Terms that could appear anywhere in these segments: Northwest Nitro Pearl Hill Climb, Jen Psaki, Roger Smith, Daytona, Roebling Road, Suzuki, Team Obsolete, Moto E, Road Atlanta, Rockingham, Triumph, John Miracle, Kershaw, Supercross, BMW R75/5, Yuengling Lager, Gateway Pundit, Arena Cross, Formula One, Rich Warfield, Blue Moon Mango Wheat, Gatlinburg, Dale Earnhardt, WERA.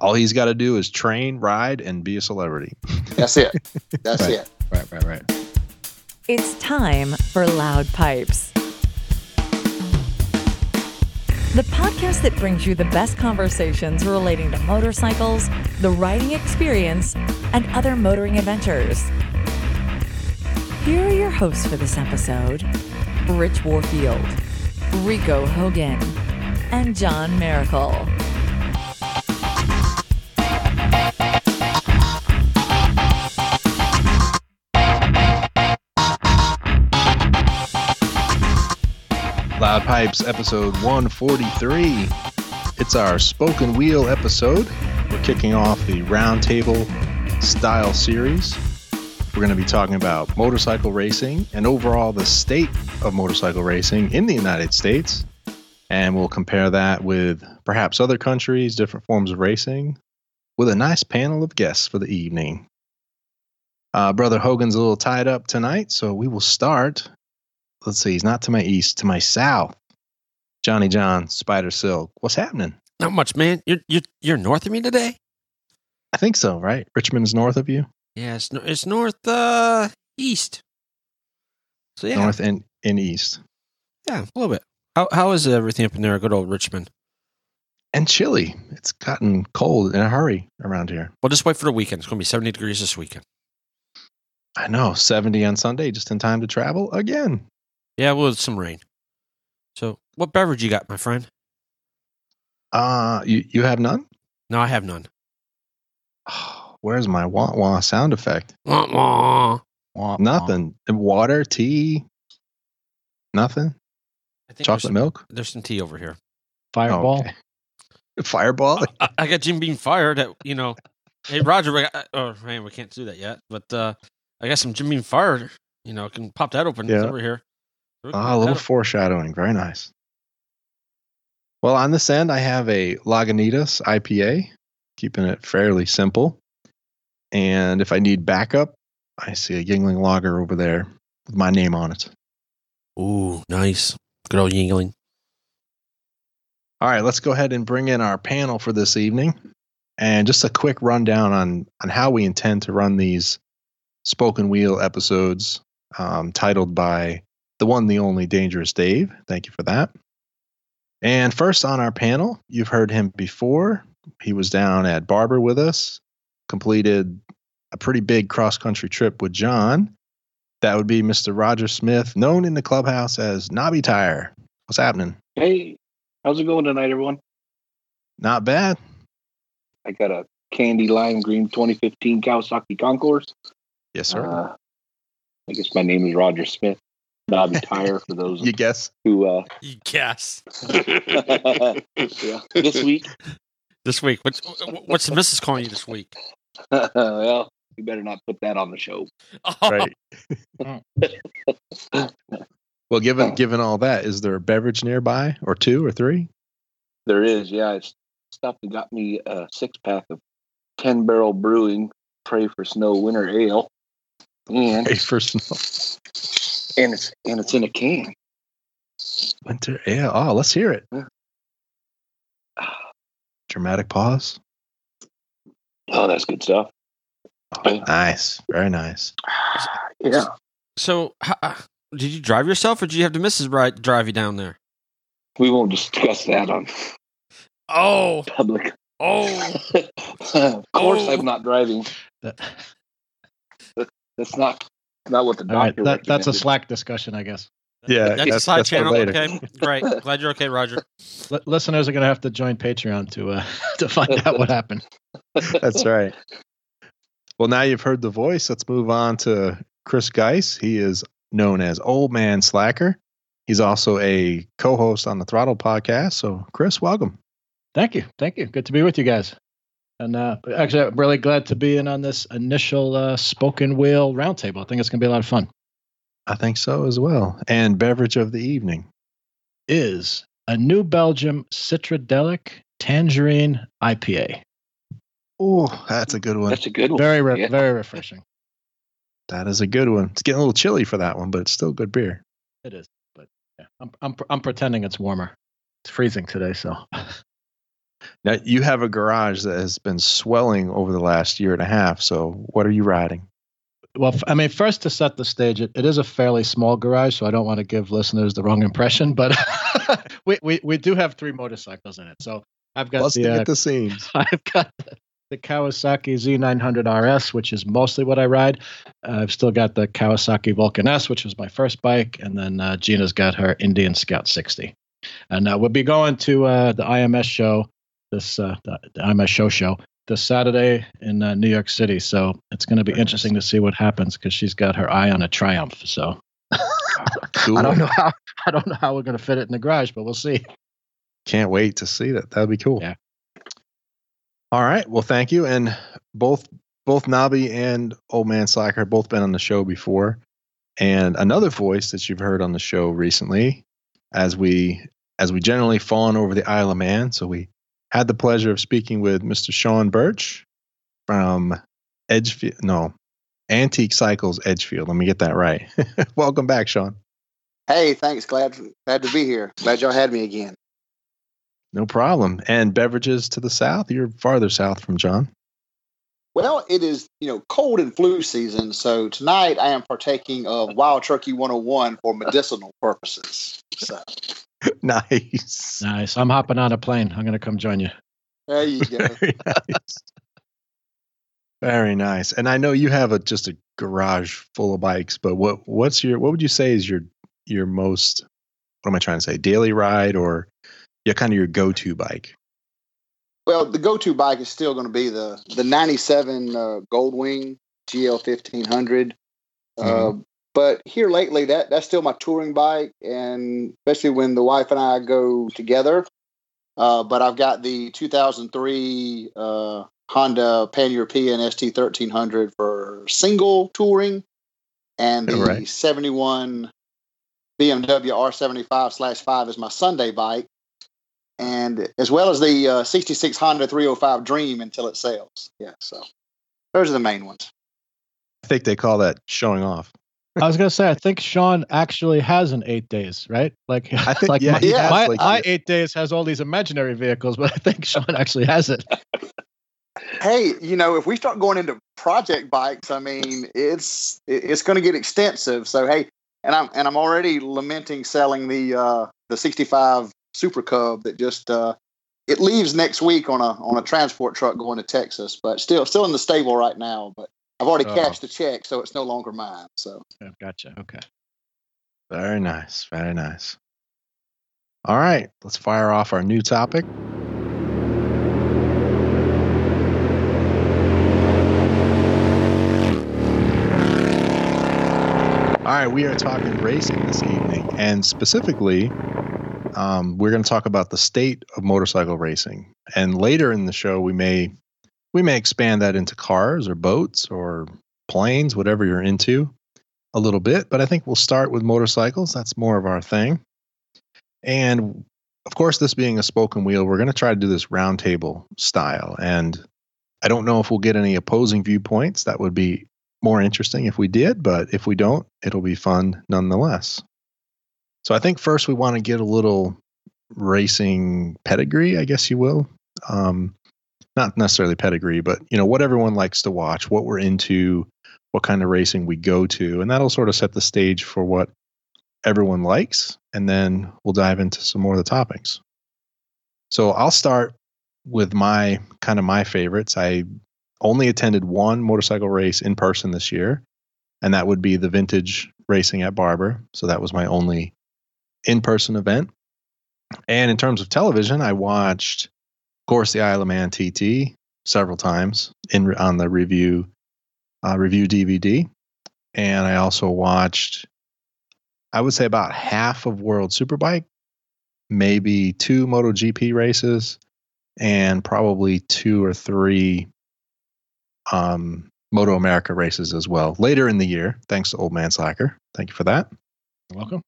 All he's got to do is train, ride, and be a celebrity. That's it. That's right. It. Right. It's time for Loud Pipes, the podcast that brings you the best conversations relating to motorcycles, the riding experience, and other motoring adventures. Here are your hosts for this episode, Rich Warfield, Rico Hogan, and John Miracle. Loud Pipes, episode 143. It's our spoken wheel episode. We're kicking off the roundtable style series. We're going to be talking about motorcycle racing and overall the state of motorcycle racing in the United States. And we'll compare that with perhaps other countries, different forms of racing, with a nice panel of guests for the evening. Brother Hogan's a little tied up tonight, so we will start. Let's see, he's not to my east, to my south. Johnny John, Spider Silk. What's happening? Not much, man. You're north of me today? I think so, right? Richmond's north of you? Yeah, it's north east. So yeah. North and east. Yeah, a little bit. How is everything up in there, good old Richmond? And chilly. It's gotten cold in a hurry around here. Well, just wait for the weekend. It's going to be 70 degrees this weekend. I know, 70 on Sunday, just in time to travel again. Yeah, well, it's some rain. So, what beverage you got, my friend? You have none? No, I have none. Oh, where's my wah-wah sound effect? Wah-wah. Nothing. Water, tea, nothing? I think chocolate milk? There's some tea over here. Fireball? Oh, okay. Fireball? I got Jim Beam Fire that, you know. Hey, Roger, man, we can't do that yet, but I got some Jim Beam Fire, you know, can pop that open. Yeah. It's over here. Ah, a little foreshadowing. Very nice. Well, on this end, I have a Lagunitas IPA, keeping it fairly simple. And if I need backup, I see a Yuengling Lager over there with my name on it. Ooh, nice. Good old Yuengling. All right, let's go ahead and bring in our panel for this evening. And just a quick rundown on how we intend to run these spoken wheel episodes, titled by the one, the only, Dangerous Dave. Thank you for that. And first on our panel, you've heard him before. He was down at Barber with us, completed a pretty big cross-country trip with John. That would be Mr. Roger Smith, known in the clubhouse as Knobby Tire. What's happening? Hey, how's it going tonight, everyone? Not bad. I got a candy lime green 2015 Kawasaki Concourse. Yes, sir. I guess my name is Roger Smith. Knobby Tire for those you guess who you guess. Yeah. This week. What's the missus calling you this week? Well, you better not put that on the show. Oh. Right. Well, given all that, is there a beverage nearby, or two, or three? There is. Yeah, it's stopped and got me a 6-pack of 10 Barrel Brewing Pray for Snow Winter Ale, and Pray for Snow, and it's in a can. Winter Ale. Oh, let's hear it. Yeah. Dramatic pause. Oh, that's good stuff. Oh, nice, very nice. Yeah. So, did you drive yourself, or did you have the missus drive you down there? We won't discuss that on. Oh, public. Oh, of course. Oh. I'm not driving. That's not what the doctor. Right, that's a Slack discussion, I guess. Yeah, that's a side channel. Okay, great. Glad you're okay, Roger. Listeners are going to have to join Patreon to find out what happened. That's right. Well, now you've heard the voice. Let's move on to Chris Geis. He is known as Old Man Slacker. He's also a co-host on the Throttle podcast. So, Chris, welcome. Thank you. Good to be with you guys. And actually, I'm really glad to be in on this initial spoken wheel roundtable. I think it's going to be a lot of fun. I think so as well. And beverage of the evening is a New Belgium Citradelic Tangerine IPA. Oh, that's a good one. Very, very refreshing. That is a good one. It's getting a little chilly for that one, but it's still good beer. It is, but yeah, I'm pretending it's warmer. It's freezing today, so. Now, you have a garage that has been swelling over the last year and a half. So what are you riding? Well, I mean, first to set the stage, it is a fairly small garage, so I don't want to give listeners the wrong impression, but we do have three motorcycles in it. So I've got at the seams. I've got the Kawasaki Z900 RS, which is mostly what I ride. I've still got the Kawasaki Vulcan S, which was my first bike, and then Gina's got her Indian Scout 60. And we'll be going to the IMS show, the IMS show this Saturday in New York City. So it's going to be interesting to see what happens because she's got her eye on a Triumph. So cool. I don't know how we're going to fit it in the garage, but we'll see. Can't wait to see that. That'd be cool. Yeah. All right. Well, thank you. And both Nobby and Old Man Slacker have both been on the show before. And another voice that you've heard on the show recently, as we generally fawn over the Isle of Man. So we had the pleasure of speaking with Mr. Sean Birch from Antique Cycles Edgefield. Let me get that right. Welcome back, Sean. Hey, thanks. Glad to be here. Glad y'all had me again. No problem. And beverages to the south? You're farther south from John. Well, it is, cold and flu season. So tonight I am partaking of Wild Turkey 101 for medicinal purposes. So. Nice. I'm hopping on a plane. I'm going to come join you. There you go. Very nice. Very nice. And I know you have just a garage full of bikes, but what would you say is your most, what am I trying to say, daily ride or your go-to bike? Well, the go-to bike is still going to be the 97 Goldwing GL 1500. But here lately, that's still my touring bike, and especially when the wife and I go together. But I've got the 2003 Honda Pan-European ST 1300 for single touring, and the 71 BMW R75/5 is my Sunday bike, and as well as the 66 Honda 305 Dream until it sells. Yeah, so those are the main ones. I think they call that showing off. I was gonna say, I think Sean actually has an 8 days, right? Like, I think, like my 8 days has all these imaginary vehicles, but I think Sean actually has it. Hey, if we start going into project bikes, I mean, it's going to get extensive. So hey, and I'm already lamenting selling the 65 Super Cub that just it leaves next week on a transport truck going to Texas, but still in the stable right now, but. I've already cashed the check, so it's no longer mine. So gotcha. Okay. Very nice. Very nice. All right. Let's fire off our new topic. All right. We are talking racing this evening, and specifically, we're going to talk about the state of motorcycle racing. And later in the show, we may expand that into cars or boats or planes, whatever you're into a little bit. But I think we'll start with motorcycles. That's more of our thing. And, of course, this being a spoken wheel, we're going to try to do this roundtable style. And I don't know if we'll get any opposing viewpoints. That would be more interesting if we did. But if we don't, it'll be fun nonetheless. So I think first we want to get a little racing pedigree, I guess you will. Not necessarily pedigree, but what everyone likes to watch, what we're into, what kind of racing we go to, and that'll sort of set the stage for what everyone likes, and then we'll dive into some more of the topics. So I'll start with my favorites. I only attended one motorcycle race in person this year, and that would be the vintage racing at Barber. So that was my only in-person event. And in terms of television, I watched, of course, the Isle of Man TT several times on the review DVD, and I also watched, I would say, about half of World Superbike, maybe two MotoGP races, and probably two or three Moto America races as well later in the year. Thanks to Old Man Slacker. Thank you for that. You're welcome.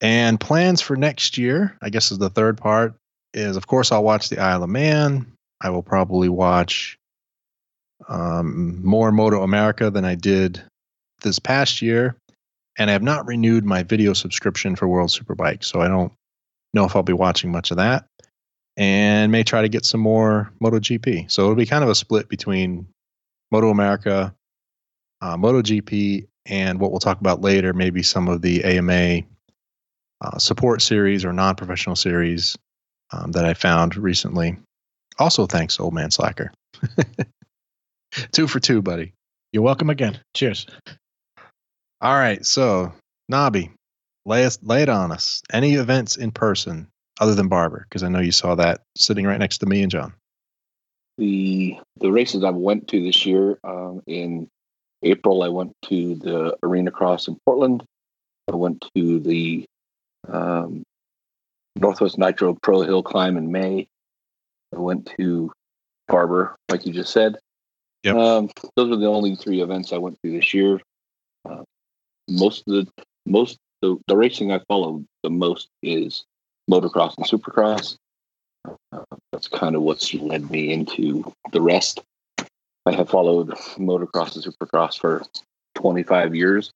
And plans for next year, I guess, is the third part. Is, of course, I'll watch the Isle of Man. I will probably watch more Moto America than I did this past year. And I have not renewed my video subscription for World Superbike, so I don't know if I'll be watching much of that. and may try to get some more MotoGP. So it'll be kind of a split between Moto America, MotoGP, and what we'll talk about later, maybe some of the AMA support series or non-professional series that I found recently. Also, thanks, Old Man Slacker. 2 for 2, buddy. You're welcome again. Cheers. All right. So, Nobby, lay it on us. Any events in person other than Barber? Because I know you saw that sitting right next to me and John. The races I went to this year, in April, I went to the Arena Cross in Portland. I went to the Northwest Nitro Pro Hill Climb in May. I went to Barber, like you just said. Yep. Those are the only 3 events I went to this year. Most of the racing I follow the most is motocross and supercross. That's kind of what's led me into the rest. I have followed motocross and supercross for 25 years,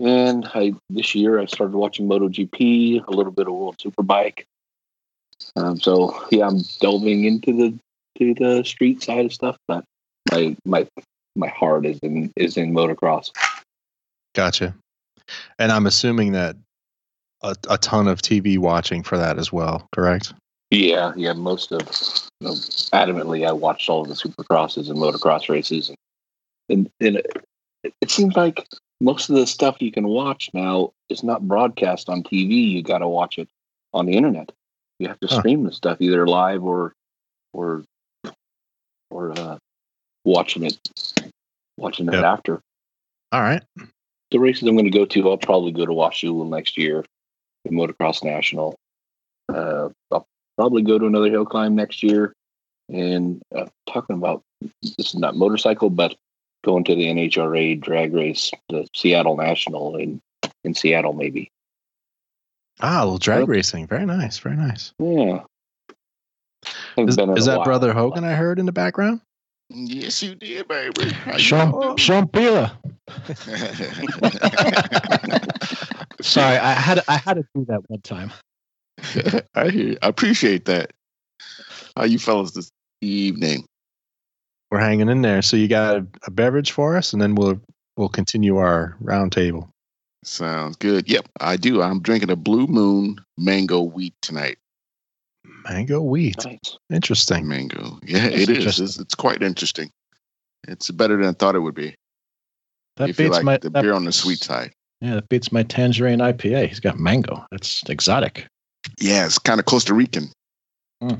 and this year I started watching MotoGP, a little bit of World Superbike. So yeah, I'm delving into the street side of stuff, but my heart is in motocross. Gotcha. And I'm assuming that a ton of TV watching for that as well, correct? Yeah. Most of, adamantly, I watched all of the supercrosses and motocross races, and it seems like most of the stuff you can watch now is not broadcast on TV. You got to watch it on the internet. You have to stream the stuff either live or watching it yep. after. All right. The races I'm going to go to, I'll probably go to Washoe next year, the Motocross National. I'll probably go to another hill climb next year. And talking about, this is not motorcycle, but going to the NHRA drag race, the Seattle National in Seattle, maybe. Ah, a little drag racing. Very nice. Very nice. Yeah. Is that Brother Hogan I heard in the background? Yes, you did, baby. Sean Pila. Sorry, I had to do that one time. I hear you. I appreciate that. How you fellas this evening? We're hanging in there. So you got a beverage for us, and then we'll continue our round table. Sounds good. Yep, I do. I'm drinking a Blue Moon Mango Wheat tonight. Mango wheat. Nice. Interesting. Mango. Yeah, it is. It's quite interesting. It's better than I thought it would be. That if beats you like the beer on the sweet side. Yeah, that beats my Tangerine IPA. He's got mango. That's exotic. Yeah, it's kind of Costa Rican. I'm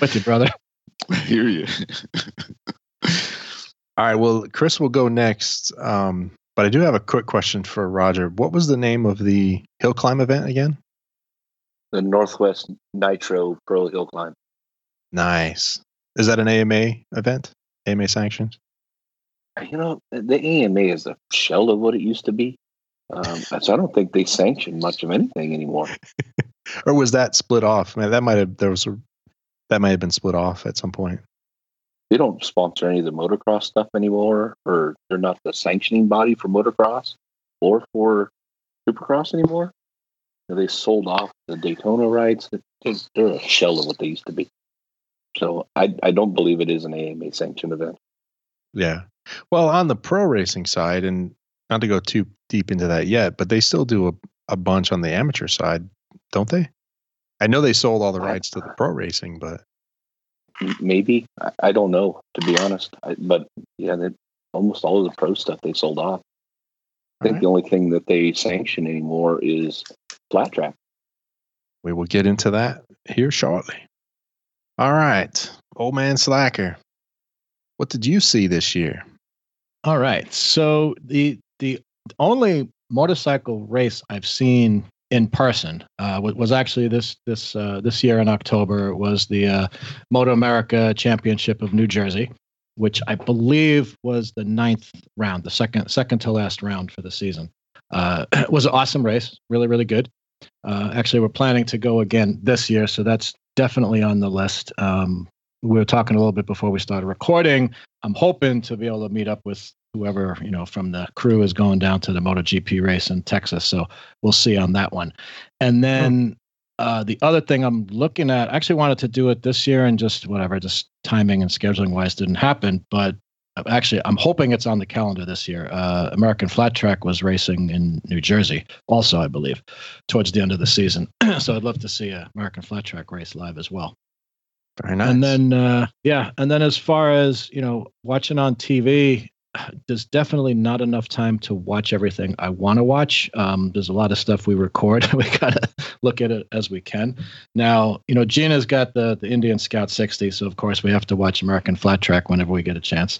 with you, brother. I hear you. All right, well, Chris will go next. But I do have a quick question for Roger. What was the name of the hill climb event again? The Northwest Nitro Pro Hill Climb. Nice. Is that an AMA event? AMA sanctions? You know, the AMA is a shell of what it used to be. So I don't think they sanction much of anything anymore. Or was that split off? Man, that might have been split off at some point. They don't sponsor any of the motocross stuff anymore, or they're not the sanctioning body for motocross or for supercross anymore. They sold off the Daytona rights. They're a shell of what they used to be. So I don't believe it is an AMA sanctioned event. Yeah. Well, on the pro racing side, and not to go too deep into that yet, but they still do a bunch on the amateur side, don't they? I know they sold all the rights to the pro racing, but... Maybe. I don't know, to be honest. But yeah, almost all of the pro stuff they sold off. I think the only thing that they sanction anymore is flat track. We will get into that here shortly. All right. Old Man Slacker, what did you see this year? All right. So the only motorcycle race I've seen in person was actually this year in October. It was the Moto America Championship of New Jersey, which I believe was the 9th round, the second to last round for the season. It was an awesome race. Really, really good. Actually, we're planning to go again this year, so that's definitely on the list. We were talking a little bit before we started recording. I'm hoping to be able to meet up with whoever, from the crew is going down to the MotoGP race in Texas. So we'll see on that one. And then The other thing I'm looking at, I actually wanted to do it this year and just timing and scheduling wise didn't happen, but actually I'm hoping it's on the calendar this year. American Flat Track was racing in New Jersey also, I believe, towards the end of the season. So I'd love to see an American Flat Track race live as well. Very nice. And then, as far as, watching on TV, there's definitely not enough time to watch everything I want to watch. There's a lot of stuff we record. We got to look at it as we can. Now, Gina's got the Indian Scout 60. So, of course, we have to watch American Flat Track whenever we get a chance.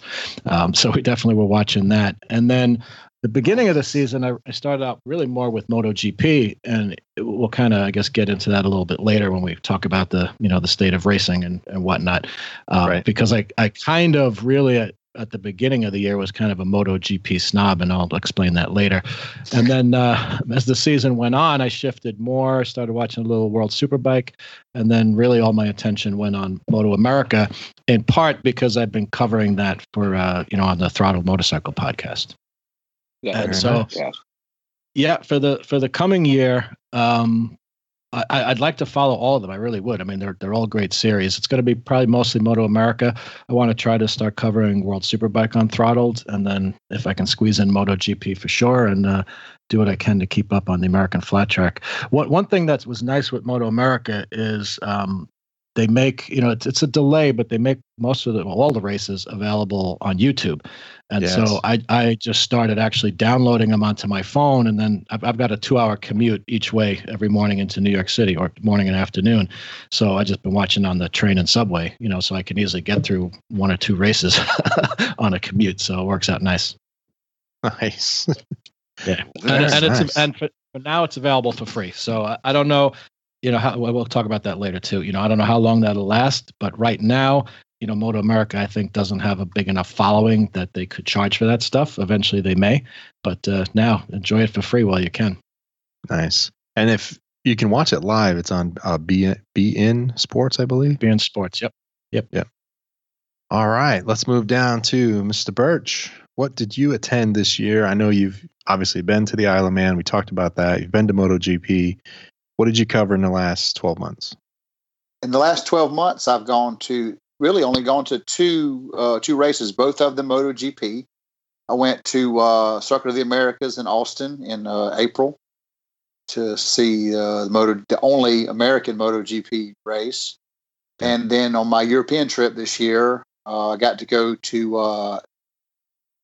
So we definitely were watching that. And then the beginning of the season, I started out really more with MotoGP. And we'll kind of, I guess, get into that a little bit later when we talk about the state of racing and whatnot. Right. Because I kind of really... at the beginning of the year was kind of a MotoGP snob, and I'll explain that later. And then as the season went on, I shifted more, started watching a little World Superbike, and then really all my attention went on Moto America, in part because I've been covering that for, on the Throttle Motorcycle podcast. Yeah, and so, for the coming year, I'd like to follow all of them. I really would. I mean, they're all great series. It's going to be probably mostly Moto America. I want to try to start covering World Superbike on Throttled, and then if I can squeeze in MotoGP for sure, and do what I can to keep up on the American Flat Track. One thing that was nice with Moto America is they make, it's a delay, but they make most of all the races available on YouTube. And so I just started actually downloading them onto my phone. And then I've got a 2-hour commute each way every morning into New York City, or morning and afternoon. So I just been watching on the train and subway, so I can easily get through one or two races on a commute. So it works out nice. Nice. Yeah. And nice. For now it's available for free. So I don't know, we'll talk about that later too. I don't know how long that'll last, but right now, Moto America, I think, doesn't have a big enough following that they could charge for that stuff. Eventually they may, but now enjoy it for free while you can. Nice. And if you can watch it live, it's on BN Sports, I believe. BN Sports, yep. All right, let's move down to Mr. Birch. What did you attend this year? I know you've obviously been to the Isle of Man. We talked about that. You've been to MotoGP. What did you cover in the last 12 months? In the last 12 months, I've only gone to two races, both of them MotoGP. I went to Circuit of the Americas in Austin in April to see the only American MotoGP race. And then on my European trip this year, I got to go to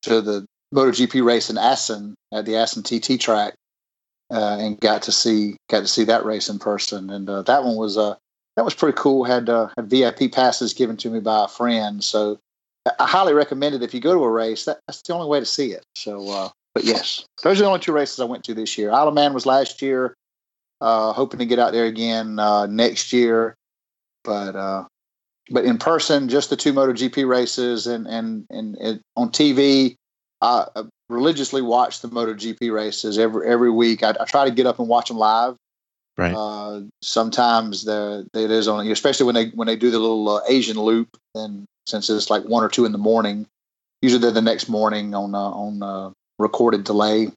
the MotoGP race in Assen at the Assen TT track, and got to see that race in person. And that one was that was pretty cool. Had VIP passes given to me by a friend, so I highly recommend it. If you go to a race, that's the only way to see it. So, but yes, those are the only two races I went to this year. Isle of Man was last year. Hoping to get out there again next year, but in person, just the two MotoGP races, and on TV, I religiously watch the MotoGP races every week. I try to get up and watch them live. Right. Sometimes it is on, especially when they do the little Asian loop. And since it's like 1 or 2 in the morning, usually they're the next morning on recorded delay.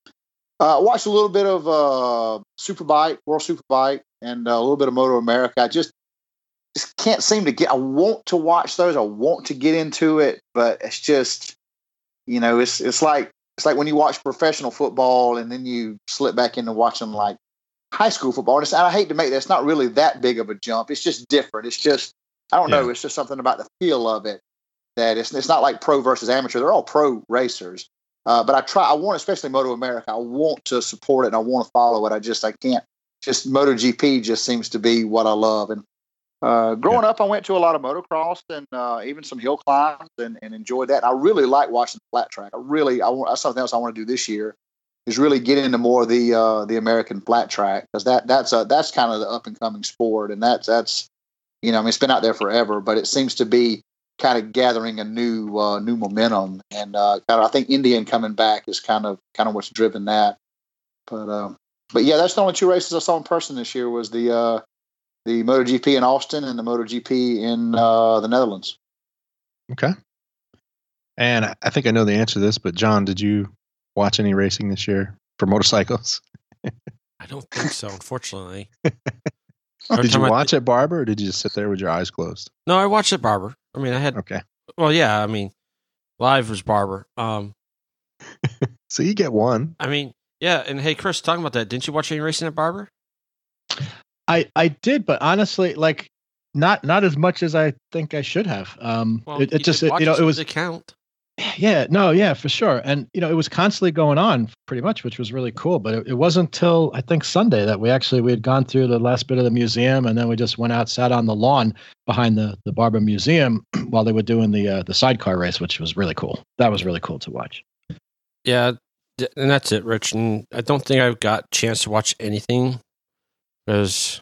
Watched a little bit of Superbike, World Superbike, and a little bit of Moto America. I just can't seem to get. I want to watch those. I want to get into it, but it's just it's like when you watch professional football and then you slip back into watching like high school football. And I hate to make that. It's not really that big of a jump. It's just different. It's just, I don't know. It's just something about the feel of it that it's not like pro versus amateur. They're all pro racers. But I want, especially Moto America, I want to support it and I want to follow it. I can't. Just MotoGP just seems to be what I love. And growing up, I went to a lot of motocross and even some hill climbs and enjoyed that. I really like watching the flat track. That's something else I want to do this year. Is really get into more of the American flat track, because that's kind of the up and coming sport, and it's been out there forever, but it seems to be kind of gathering a new momentum, and I think Indian coming back is kind of what's driven that. But that's the only two races I saw in person this year was the MotoGP in Austin and the MotoGP in the Netherlands. Okay, and I think I know the answer to this, but John, did you watch any racing this year for motorcycles? I don't think so, unfortunately. Did you watch at Barber, or did you just sit there with your eyes closed? No, I watched at Barber. I mean, I had... Okay. Well, yeah, I mean, live was Barber. So you get one. I mean, yeah, and hey, Chris, talking about that, didn't you watch any racing at Barber? I did, but honestly, like, not as much as I think I should have. Well, it just, you know, it was... Account. Yeah, no, yeah, for sure. And, you know, it was constantly going on pretty much, which was really cool. But it wasn't until I think Sunday that we had gone through the last bit of the museum, and then we just went out, sat on the lawn behind the Barber Museum while they were doing the sidecar race, which was really cool. That was really cool to watch. Yeah, and that's it, Rich. And I don't think I've got a chance to watch anything because,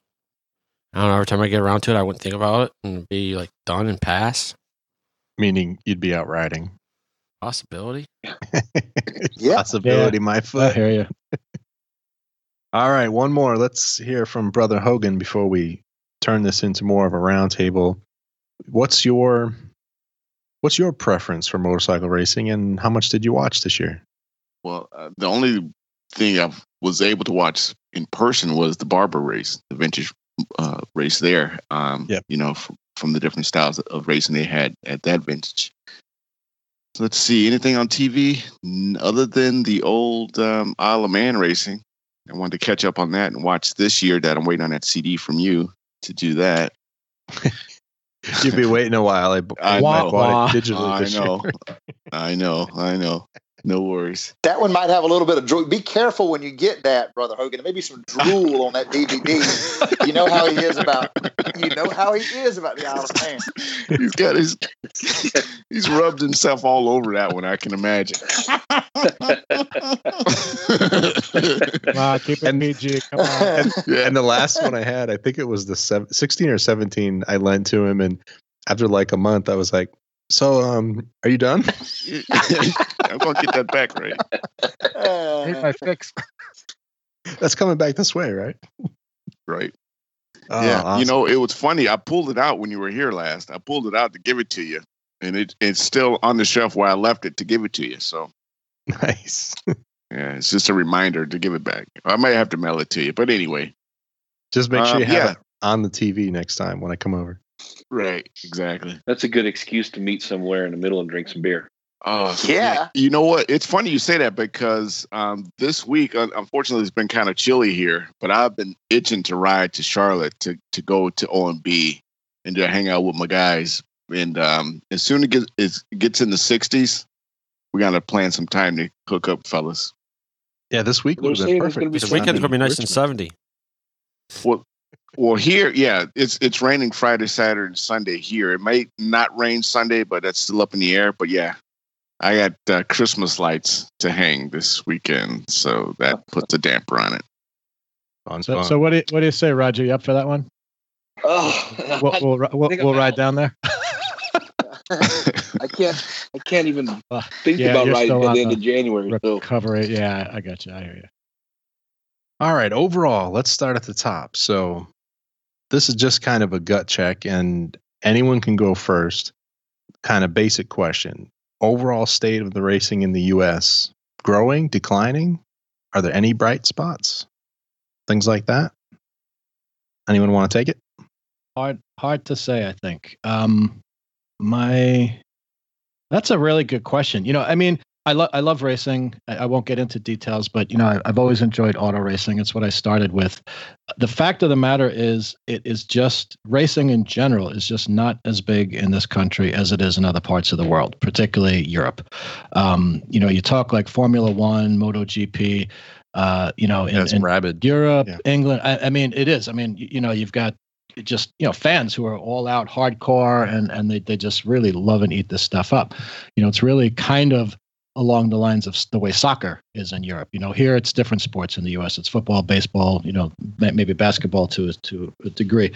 I don't know, every time I get around to it, I wouldn't think about it and be like done and pass. Meaning you'd be out riding. Possibility. Yeah. Possibility, yeah. My foot. I hear you. All right, one more. Let's hear from Brother Hogan before we turn this into more of a roundtable. What's your preference for motorcycle racing, and how much did you watch this year? Well, the only thing I was able to watch in person was the Barber race, the vintage race there. Yep. You know, from the different styles of racing they had at that vintage. Let's see, anything on TV other than the old Isle of Man racing. I wanted to catch up on that and watch this year. That I'm waiting on that CD from you to do that. You'd be waiting a while. I bought it digitally this year. I know. No worries. That one might have a little bit of drool. Be careful when you get that, Brother Hogan. There may be some drool on that DVD. You know how he is about the Isle of Man. He's got his. He's rubbed himself all over that one. I can imagine. Wow, keep it PG. Come on. And the last one I had, I think it was the 16 or 17. I lent to him, and after like a month, I was like, "So, are you done?" I'm gonna get that back, right? Here's my fix. That's coming back this way, right? Right. Oh, yeah. Awesome. You know, it was funny. I pulled it out when you were here last. I pulled it out to give it to you, and it's still on the shelf where I left it to give it to you. So nice. Yeah, it's just a reminder to give it back. I might have to mail it to you, but anyway, just make sure you have it on the TV next time when I come over. Right, exactly. That's a good excuse to meet somewhere in the middle and drink some beer. Oh, yeah. You know what? It's funny you say that because this week, unfortunately, it's been kind of chilly here, but I've been itching to ride to Charlotte to go to OMB and to hang out with my guys. And as soon as it gets in the 60s, we got to plan some time to hook up, fellas. Yeah, this week would have been perfect. This weekend's going to be nice and 70. Well, here, yeah, it's raining Friday, Saturday, and Sunday here. It might not rain Sunday, but that's still up in the air. But yeah, I got Christmas lights to hang this weekend, so that puts a damper on it. So what do you say, Roger? You up for that one? Oh, we'll ride down there. I can't even think about riding until the end of January. Recovery, so. Yeah, I got you. I hear you. All right. Overall, let's start at the top. So this is just kind of a gut check, and anyone can go first. Kind of basic question. Overall state of the racing in the U.S., growing, declining? Are there any bright spots? Things like that? Anyone want to take it? Hard to say, I think. That's a really good question. You know, I mean, I love racing. I won't get into details, but you know, I've always enjoyed auto racing. It's what I started with. The fact of the matter is, it is just racing in general is just not as big in this country as it is in other parts of the world, particularly Europe. You know, you talk like Formula One, MotoGP. You know, in rabid. Europe, yeah. England. I mean, it is. I mean, you know, you've got just, you know, fans who are all out hardcore, and they just really love and eat this stuff up. You know, it's really kind of along the lines of the way soccer is in Europe. You know, here it's different sports. In the U.S., it's football, baseball, you know, maybe basketball to a degree.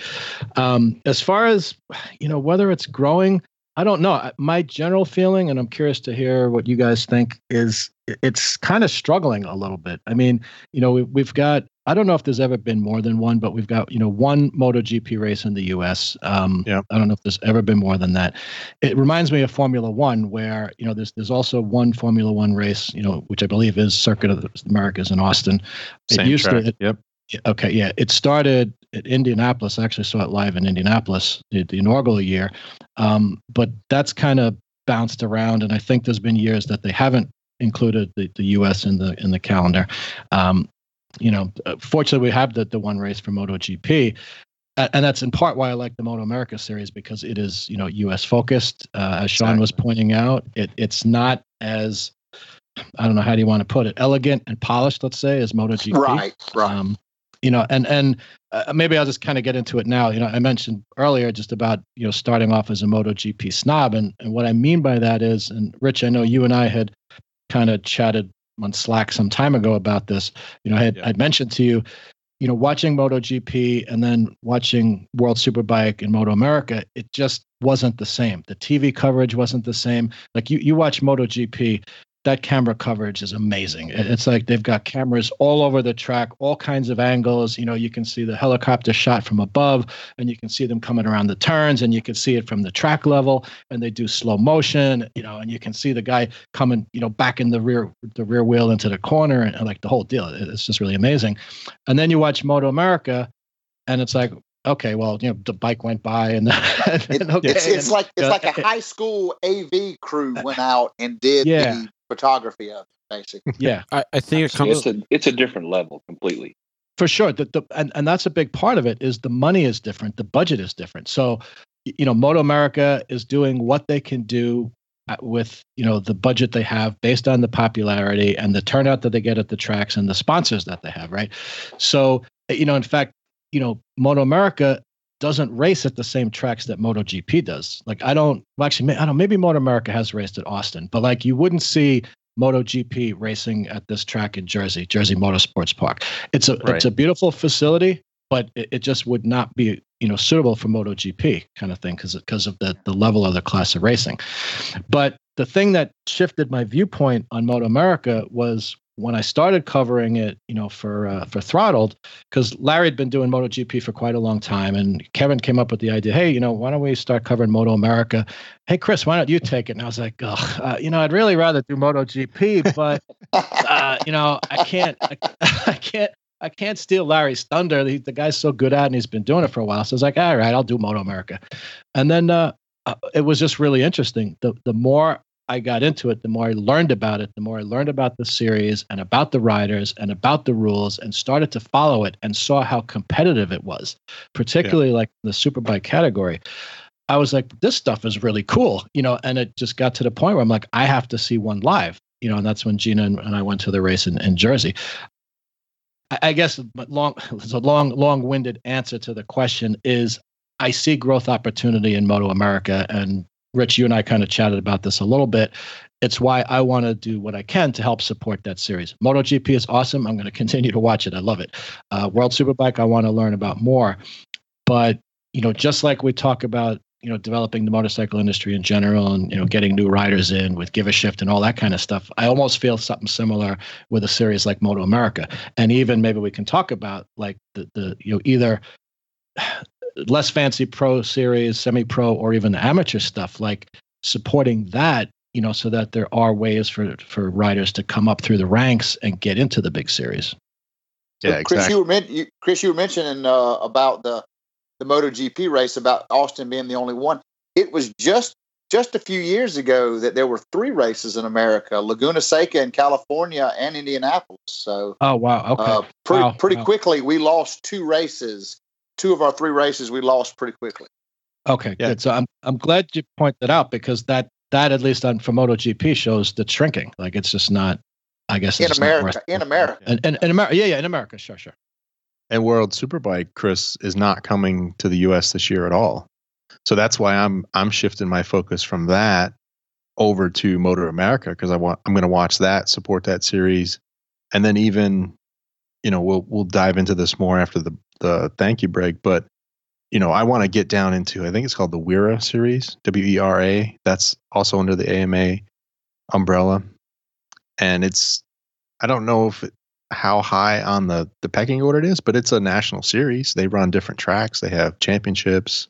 As far as, you know, whether it's growing, I don't know. My general feeling, and I'm curious to hear what you guys think, is it's kind of struggling a little bit. I mean, you know, we've got, I don't know if there's ever been more than one, but we've got, you know, one MotoGP race in the U.S. Yeah. I don't know if there's ever been more than that. It reminds me of Formula One, where, you know, there's also one Formula One race, you know, which I believe is Circuit of the Americas in Austin. Same track. Yep. Okay, yeah. It started at Indianapolis. I actually saw it live in Indianapolis, the inaugural year. But that's kind of bounced around, and I think there's been years that they haven't included the U.S. in the calendar. You know, fortunately, we have the one race for MotoGP, and that's in part why I like the Moto America series, because it is, you know, U.S. focused. As Sean was pointing out, it's not as, I don't know, how do you want to put it, elegant and polished, let's say, as MotoGP. Right. You know, and maybe I'll just kind of get into it now. You know, I mentioned earlier just about, you know, starting off as a MotoGP snob. And what I mean by that is, and Rich, I know you and I had kind of chatted on Slack some time ago about this. You know, I'd mentioned to you, you know, watching MotoGP and then watching World Superbike and Moto America, it just wasn't the same. The TV coverage wasn't the same. Like you watch MotoGP, that camera coverage is amazing. It's like they've got cameras all over the track, all kinds of angles. You know, you can see the helicopter shot from above, and you can see them coming around the turns, and you can see it from the track level, and they do slow motion, you know, and you can see the guy coming, you know, back in the rear wheel into the corner, and like the whole deal. It's just really amazing. And then you watch Moto America, and it's like, okay, well, you know, the bike went by, and it's like a high school AV crew went out and did the photography of it, basically. Yeah, I think it comes. It's a different level completely. For sure, and that's a big part of it is the money is different, the budget is different. So, you know, Moto America is doing what they can do with, you know, the budget they have based on the popularity and the turnout that they get at the tracks and the sponsors that they have, right? So, you know, in fact, you know, Moto America doesn't race at the same tracks that MotoGP does. Like, maybe Moto America has raced at Austin, but like you wouldn't see MotoGP racing at this track in Jersey Motorsports Park. It's a beautiful facility, but it just would not be, you know, suitable for MotoGP kind of thing because of the level of the class of racing. But the thing that shifted my viewpoint on Moto America was when I started covering it, you know, for Throttled, because Larry had been doing MotoGP for quite a long time, and Kevin came up with the idea, hey, you know, why don't we start covering Moto America? Hey, Chris, why don't you take it? And I was like, you know, I'd really rather do MotoGP, but you know, I can't steal Larry's thunder. The guy's so good at it, and he's been doing it for a while. So I was like, all right, I'll do Moto America, and then it was just really interesting. The more I got into it, the more I learned about it, the more I learned about the series and about the riders and about the rules, and started to follow it and saw how competitive it was, particularly like the Superbike category. I was like, this stuff is really cool, you know, and it just got to the point where I'm like, I have to see one live, you know, and that's when Gina and I went to the race in Jersey. I guess it's a long-winded answer to the question is I see growth opportunity in Moto America, and Rich, you and I kind of chatted about this a little bit. It's why I want to do what I can to help support that series. MotoGP is awesome. I'm going to continue to watch it. I love it. World Superbike, I want to learn about more. But, you know, just like we talk about, you know, developing the motorcycle industry in general and, you know, getting new riders in with Give a Shift and all that kind of stuff, I almost feel something similar with a series like Moto America. And even maybe we can talk about like the you know, either less fancy pro series, semi-pro, or even the amateur stuff, like supporting that, you know, so that there are ways for riders to come up through the ranks and get into the big series. Yeah, exactly. Chris, you were mentioning about the MotoGP race, about Austin being the only one. It was just a few years ago that there were 3 races in America: Laguna Seca in California and Indianapolis. So, oh wow, okay, pretty quickly we lost 2 races. 2 of our 3 races we lost pretty quickly. Okay, yeah. Good. So I'm glad you point that out, because that at least for MotoGP shows the shrinking. Like it's just not, I guess, it's in America. In America, yeah, in America, sure. And World Superbike, Chris, is not coming to the U.S. this year at all. So that's why I'm shifting my focus from that over to Moto America, because I'm going to watch that, support that series, and then even, you know, we'll dive into this more after the thank you break, but you know, I want to get down into, I think it's called the WERA series, WERA. That's also under the AMA umbrella, and it's, I don't know how high on the pecking order it is, but it's a national series. They run different tracks, they have championships,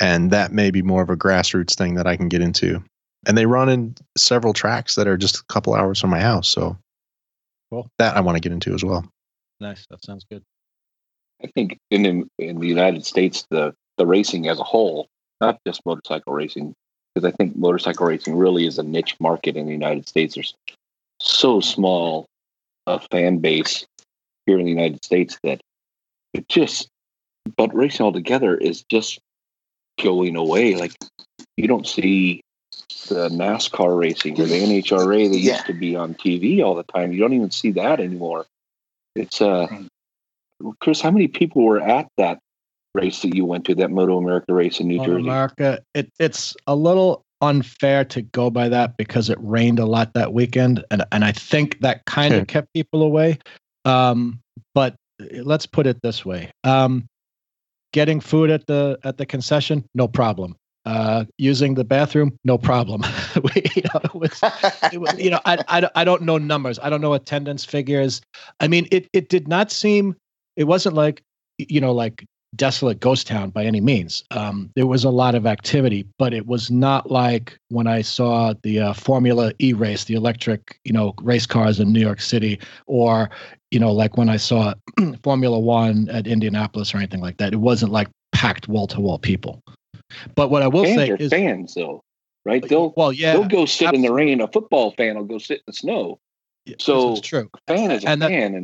and that may be more of a grassroots thing that I can get into. And they run in several tracks that are just a couple hours from my house, so that I want to get into as well. Nice. That sounds good. I think in the United States, the racing as a whole, not just motorcycle racing, because I think motorcycle racing really is a niche market in the United States. There's so small a fan base here in the United States that it just, but racing altogether is just going away. Like, you don't see the NASCAR racing or the NHRA that used to be on TV all the time. You don't even see that anymore. It's Chris, how many people were at that race that you went to, that Moto America race in New Jersey? America, it's a little unfair to go by that because it rained a lot that weekend, and I think that kind of kept people away. But let's put it this way: getting food at the concession, no problem. Using the bathroom, no problem. I don't know numbers. I don't know attendance figures. I mean, it did not seem. It wasn't like, you know, like desolate ghost town by any means. There was a lot of activity, but it was not like when I saw the Formula E race, the electric, you know, race cars in New York City, or, you know, like when I saw Formula One at Indianapolis or anything like that. It wasn't like packed wall-to-wall people. But what I will say is, fans though, right? They'll go sit in the rain. A football fan will go sit in the snow. Yeah, so that's true. Fan is a fan,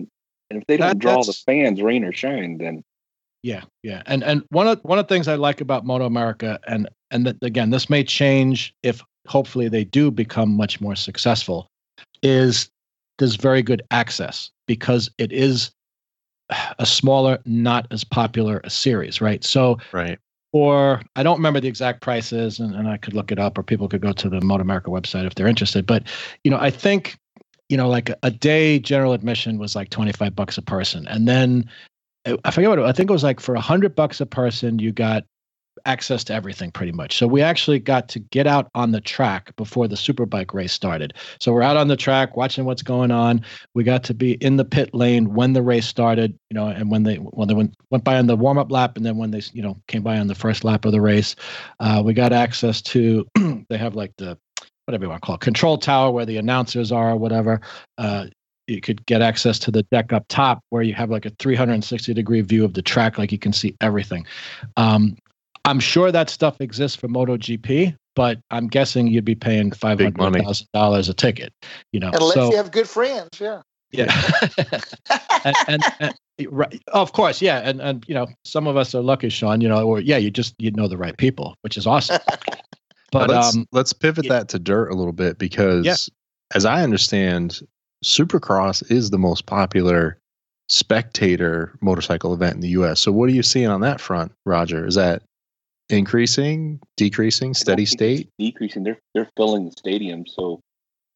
and if they don't draw the fans, rain or shine, then. Yeah. And one of the things I like about Moto America, and again, this may change if hopefully they do become much more successful, is there's very good access because it is a smaller, not as popular a series, right? So or I don't remember the exact prices, and I could look it up, or people could go to the Moto America website if they're interested. But, you know, I think, you know, like a day general admission was like $25 a person, and then I forget what, I think it was like for $100 a person, you got access to everything pretty much. So we actually got to get out on the track before the Superbike race started. So we're out on the track watching what's going on. We got to be in the pit lane when the race started, you know, and when they went by on the warm-up lap, and then when they, you know, came by on the first lap of the race, we got access to, they have like the, whatever you want to call it, control tower where the announcers are or whatever. You could get access to the deck up top where you have like a 360-degree view of the track. Like, you can see everything. I'm sure that stuff exists for MotoGP, but I'm guessing you'd be paying $500,000 a ticket, you know, unless you have good friends. Yeah. and of course. Yeah. And, you know, some of us are lucky, Sean, you know, or you know, the right people, which is awesome. But let's pivot that to dirt a little bit, because as I understand, Supercross is the most popular spectator motorcycle event in the U.S. So what are you seeing on that front, Roger? Is that increasing, decreasing, steady state? Decreasing. They're filling the stadium, so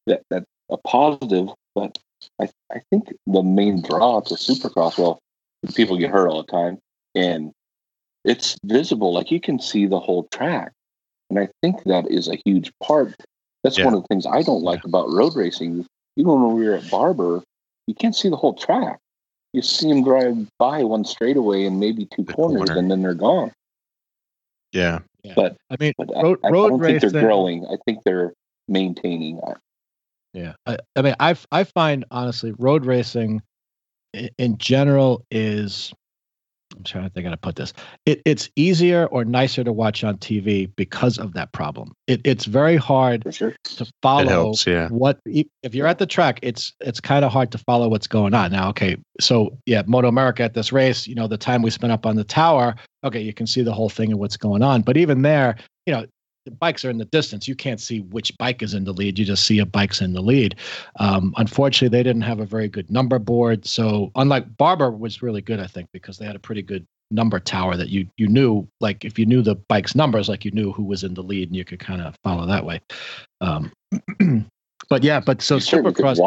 that's a positive. But I think the main draw to Supercross, well, people get hurt all the time, and it's visible. Like, you can see the whole track, and I think that is a huge part. That's one of the things I don't like about road racing. Even when we were at Barber, you can't see the whole track. You see them drive by one straightaway and maybe two corners, and then they're gone. Yeah. But I mean, I don't think they're growing. I think they're maintaining. Yeah. I mean, I find, honestly, road racing in general is, I'm trying to think how to put this. It's easier or nicer to watch on TV because of that problem. It's very hard to follow. It helps, what if you're at the track? It's kind of hard to follow what's going on now. Okay, so Moto America at this race, you know, the time we spent up on the tower. Okay, you can see the whole thing and what's going on. But even there, you know, the bikes are in the distance. You can't see which bike is in the lead. You just see a bike's in the lead. Unfortunately, they didn't have a very good number board. So unlike Barber was really good, I think, because they had a pretty good number tower that you knew, like if you knew the bike's numbers, like you knew who was in the lead and you could kind of follow that way. So Supercross,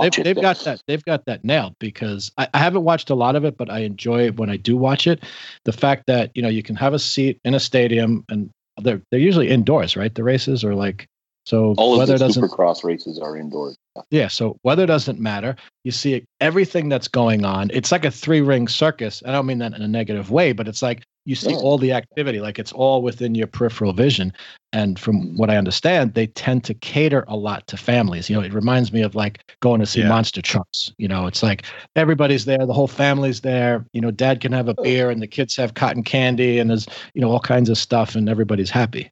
they've got that nailed, because I haven't watched a lot of it, but I enjoy it when I do watch it. The fact that, you know, you can have a seat in a stadium, and they're usually indoors, right? The races are like, so all of the Supercross races are indoors. Yeah, so weather doesn't matter. You see everything that's going on. It's like a 3-ring circus. I don't mean that in a negative way, but it's like you see all the activity, like it's all within your peripheral vision. And from what I understand, they tend to cater a lot to families. You know, it reminds me of like going to see monster trucks. You know, it's like everybody's there, the whole family's there. You know, dad can have a beer and the kids have cotton candy and there's, you know, all kinds of stuff and everybody's happy.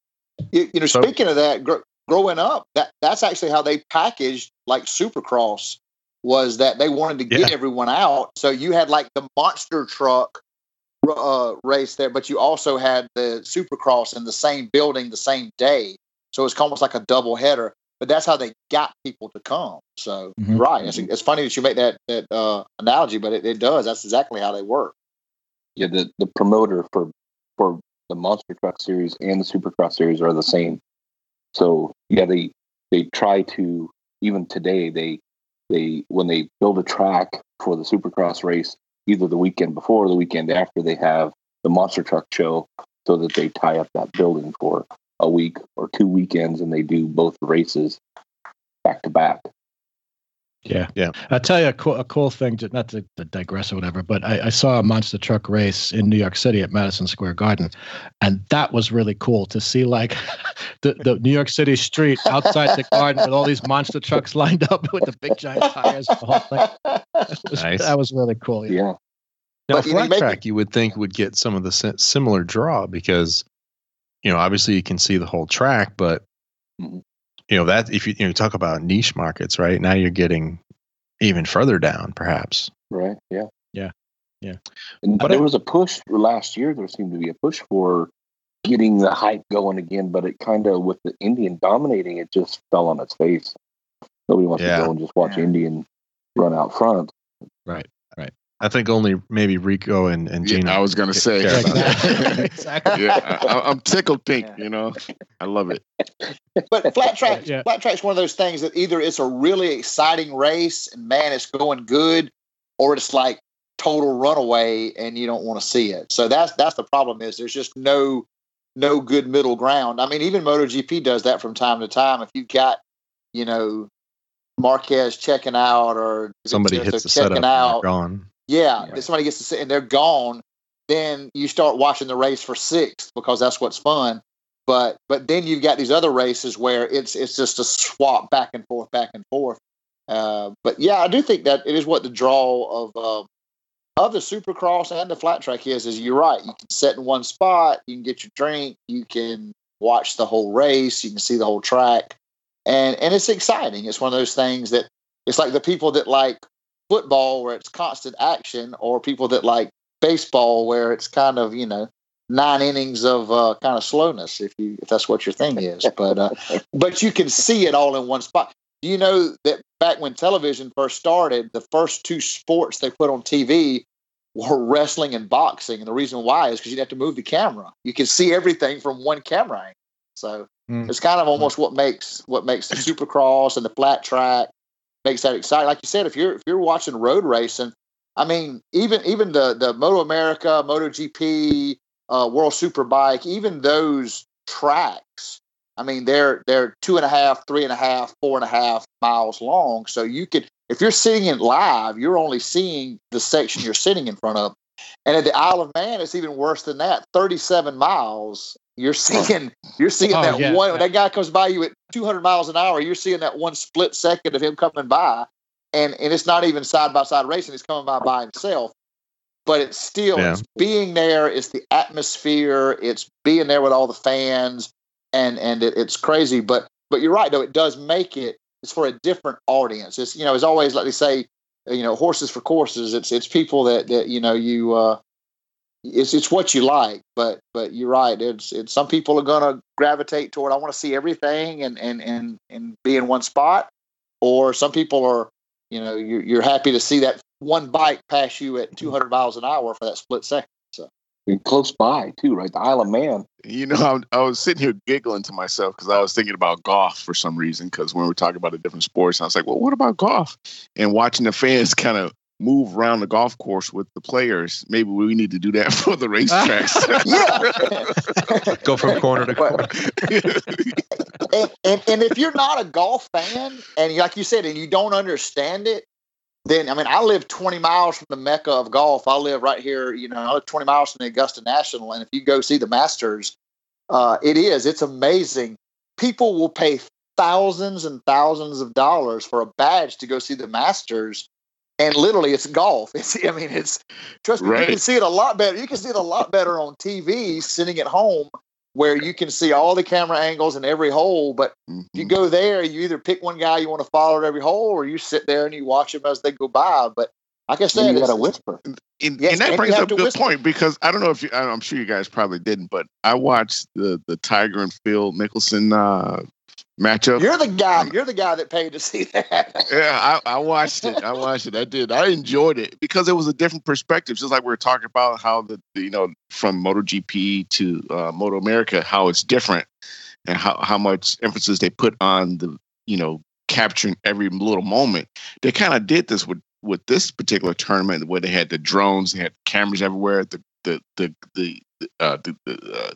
You know, speaking of that, growing up, that's actually how they packaged like Supercross, was that they wanted to get everyone out. So you had like the monster truck race there, but you also had the Supercross in the same building the same day. So it's almost like a double header, but that's how they got people to come. So right. It's funny that you make that analogy, but it does. That's exactly how they work. Yeah. The promoter for the monster truck series and the Supercross series are the same. So yeah, they try to, even today, they when they build a track for the Supercross race, either the weekend before or the weekend after, they have the monster truck show so that they tie up that building for a week or two weekends, and they do both races back to back. Yeah. I'll tell you a cool thing, not to digress or whatever, but I saw a monster truck race in New York City at Madison Square Garden, and that was really cool to see, like the New York City street outside the garden with all these monster trucks lined up with the big giant tires. The whole thing. That was really cool. Yeah. Now, flat track, you would think would get some of the similar draw because, you know, obviously you can see the whole track, but you know, that if you talk about niche markets, right? Now you're getting even further down, perhaps. Right. Yeah. And but there was a push last year. There seemed to be a push for getting the hype going again, but it kind of, with the Indian dominating, it just fell on its face. Nobody wants to go and just watch Indian run out front. Right. I think only maybe Rico and Gina. I was going to say. Exactly. Yeah, I'm tickled pink, you know. I love it. But flat track's one of those things that either it's a really exciting race and, man, it's going good, or it's like total runaway and you don't want to see it. So that's the problem, is there's just no good middle ground. I mean, even MotoGP does that from time to time. If you've got, you know, Marquez checking out or somebody hits the setup out, gone. Yeah, right. If somebody gets to sit and they're gone, then you start watching the race for sixth because that's what's fun. But then you've got these other races where it's just a swap back and forth. But yeah, I do think that it is what the draw of the Supercross and the flat track is you're right. You can sit in one spot, you can get your drink, you can watch the whole race, you can see the whole track, and it's exciting. It's one of those things that it's like the people that like football where it's constant action, or people that like baseball where it's kind of, you know, 9 innings of kind of slowness, if that's what your thing is. But you can see it all in one spot. Do you know that back when television first started, the first 2 sports they put on TV were wrestling and boxing, and the reason why is because you'd have to move the camera. You can see everything from one camera angle. So it's kind of almost what makes the Supercross and the flat track, makes that exciting. Like you said, if you're watching road racing, I mean, even the Moto America, MotoGP, World Superbike, even those tracks, I mean, they're 2.5, 3.5, 4.5 miles long. So you could, if you're seeing it live, you're only seeing the section you're sitting in front of. And at the Isle of Man, it's even worse than that. 37 miles. You're seeing one. When that guy comes by you at 200 miles an hour, you're seeing that one split second of him coming by, and it's not even side by side racing. He's coming by himself, but it's still it's being there. It's the atmosphere. It's being there with all the fans, and it's crazy. But you're right though. It does make it. It's for a different audience. It's, you know, it's always like they say, you know, horses for courses. It's people that you know you. It's what you like, but you're right. It's some people are gonna gravitate toward, I want to see everything and be in one spot, or some people are, you know, you're happy to see that one bike pass you at 200 miles an hour for that split second. So and close by too, right? The Isle of Man. You know, I was sitting here giggling to myself because I was thinking about golf for some reason. Because when we were talking about the different sports, I was like, well, what about golf? And watching the fans kind of move around the golf course with the players. Maybe we need to do that for the racetracks. Go from corner to corner. and if you're not a golf fan, and like you said, and you don't understand it, then, I mean, I live 20 miles from the Mecca of golf. I live right here, you know, I live 20 miles from the Augusta National. And if you go see the Masters, it's amazing. People will pay thousands and thousands of dollars for a badge to go see the Masters. And literally it's golf. Trust me, you can see it a lot better. You can see it a lot better on TV sitting at home, where you can see all the camera angles in every hole. But you go there, you either pick one guy you want to follow at every hole, or you sit there and you watch them as they go by. But like I said, you got to whisper. And that brings up a good point, because I don't know if I'm sure you guys probably didn't, but I watched the Tiger and Phil Mickelson matchup. You're the guy that paid to see that. Yeah, I watched it. I did. I enjoyed it because it was a different perspective. Just like we were talking about how the from MotoGP to Moto America, how it's different and how much emphasis they put on the capturing every little moment. They kind of did this with this particular tournament, where they had the drones, they had cameras everywhere. The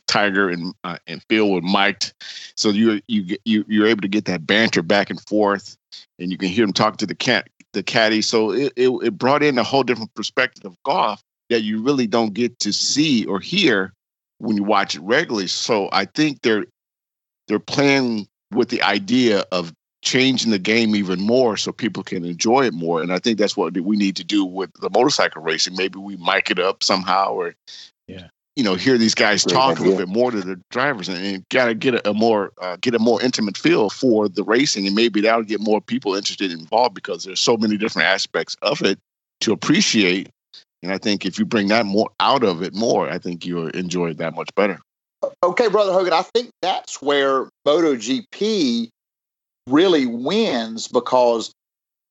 Tiger and Phil were mic'd, so you're able to get that banter back and forth, and you can hear them talking to the caddy. So it brought in a whole different perspective of golf that you really don't get to see or hear when you watch it regularly. So I think they're playing with the idea of changing the game even more so people can enjoy it more. And I think that's what we need to do with the motorcycle racing. Maybe we mic it up somehow, or hear these guys talk a little bit more to the drivers, and gotta get a more intimate feel for the racing, and maybe that'll get more people interested and involved, because there's so many different aspects of it to appreciate. And I think if you bring that more out of it more, I think you'll enjoy it that much better. Okay, Brother Hogan, I think that's where MotoGP really wins, because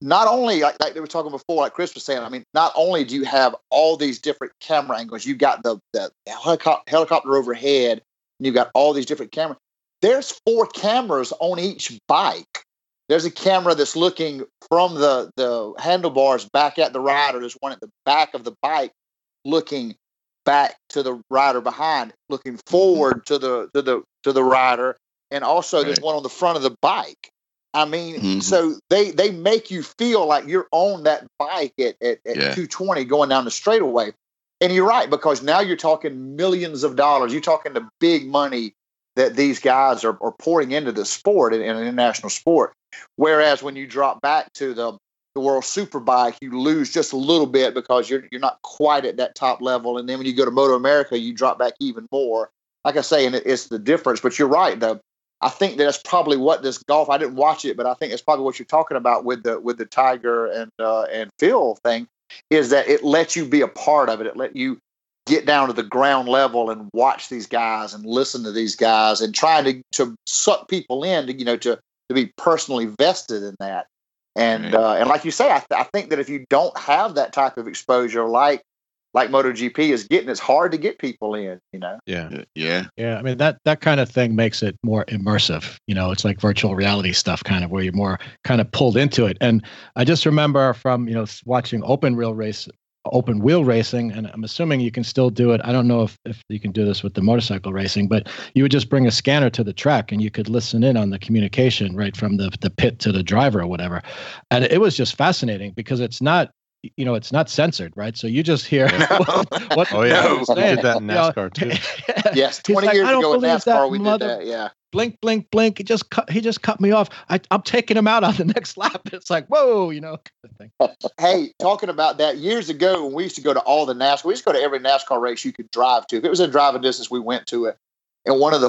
not only like they were talking before, like Chris was saying, I mean, not only do you have all these different camera angles, you've got the helicopter overhead, and you've got all these different cameras. There's 4 cameras on each bike. There's a camera that's looking from the handlebars back at the rider. There's one at the back of the bike looking back to the rider behind, looking forward to the rider. And also there's one on the front of the bike. I mean, so they make you feel like you're on that bike at 220 going down the straightaway. And you're right, because now you're talking millions of dollars. You're talking the big money that these guys are pouring into the sport, in an international sport. Whereas when you drop back to the World Superbike, you lose just a little bit, because you're not quite at that top level. And then when you go to Moto America, you drop back even more. Like I say, and it's the difference. But you're right, though. I think that's probably what this golf. I didn't watch it, but I think that's probably what you're talking about with the Tiger and Phil thing, is that it lets you be a part of it. It let you get down to the ground level and watch these guys and listen to these guys, and trying to suck people in, to be personally vested in that. And like you say, I think that if you don't have that type of exposure, like MotoGP is getting, it's hard to get people in, Yeah. I mean, that kind of thing makes it more immersive. It's like virtual reality stuff, kind of, where you're more kind of pulled into it. And I just remember from, watching open wheel racing, and I'm assuming you can still do it. I don't know if you can do this with the motorcycle racing, but you would just bring a scanner to the track and you could listen in on the communication right from the pit to the driver or whatever. And it was just fascinating, because it's not censored, right? So you just hear what we did that in NASCAR too. Yes, 20 years ago in NASCAR we did that, yeah. Blink, blink, blink. He just cut me off. I'm taking him out on the next lap. It's like, whoa, kind of thing. Hey, talking about that, years ago when we used to go to all the NASCAR, we used to go to every NASCAR race you could drive to. If it was a driving distance, we went to it. And one of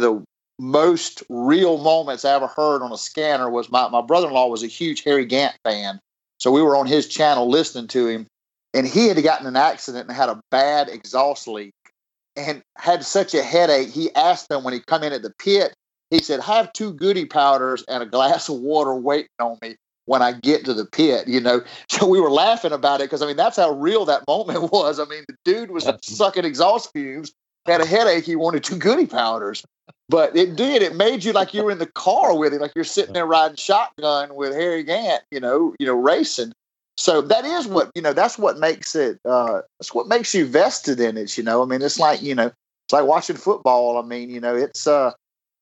the most real moments I ever heard on a scanner was my brother-in-law was a huge Harry Gant fan. So we were on his channel listening to him, and he had gotten in an accident and had a bad exhaust leak and had such a headache. He asked them when he come in at the pit, he said, "Have 2 goody powders and a glass of water waiting on me when I get to the pit," So we were laughing about it, because, I mean, that's how real that moment was. I mean, the dude was sucking exhaust fumes, had a headache, he wanted 2 goody powders. But it did. It made you like you were in the car with him, like you're sitting there riding shotgun with Harry Gant, racing. So that is what, that's what makes it, that's what makes you vested in it. I mean, it's like watching football. I mean, it's,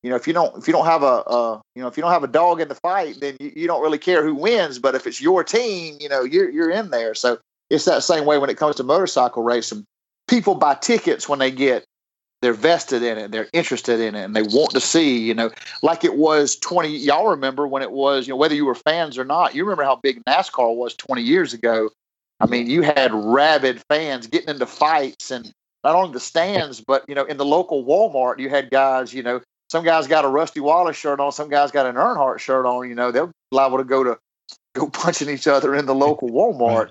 you know, if you don't have a dog in the fight, then you don't really care who wins. But if it's your team, you know, you're in there. So it's that same way when it comes to motorcycle racing. People buy tickets when they're vested in it, they're interested in it, and they want to see, you know, like it was 20. Y'all remember when it was, you know, whether you were fans or not, you remember how big NASCAR was 20 years ago. I mean, you had rabid fans getting into fights, and not only the stands, but, you know, in the local Walmart, you had guys, you know, some guys got a Rusty Wallace shirt on, some guys got an Earnhardt shirt on, you know, they're liable to go punching each other in the local Walmart.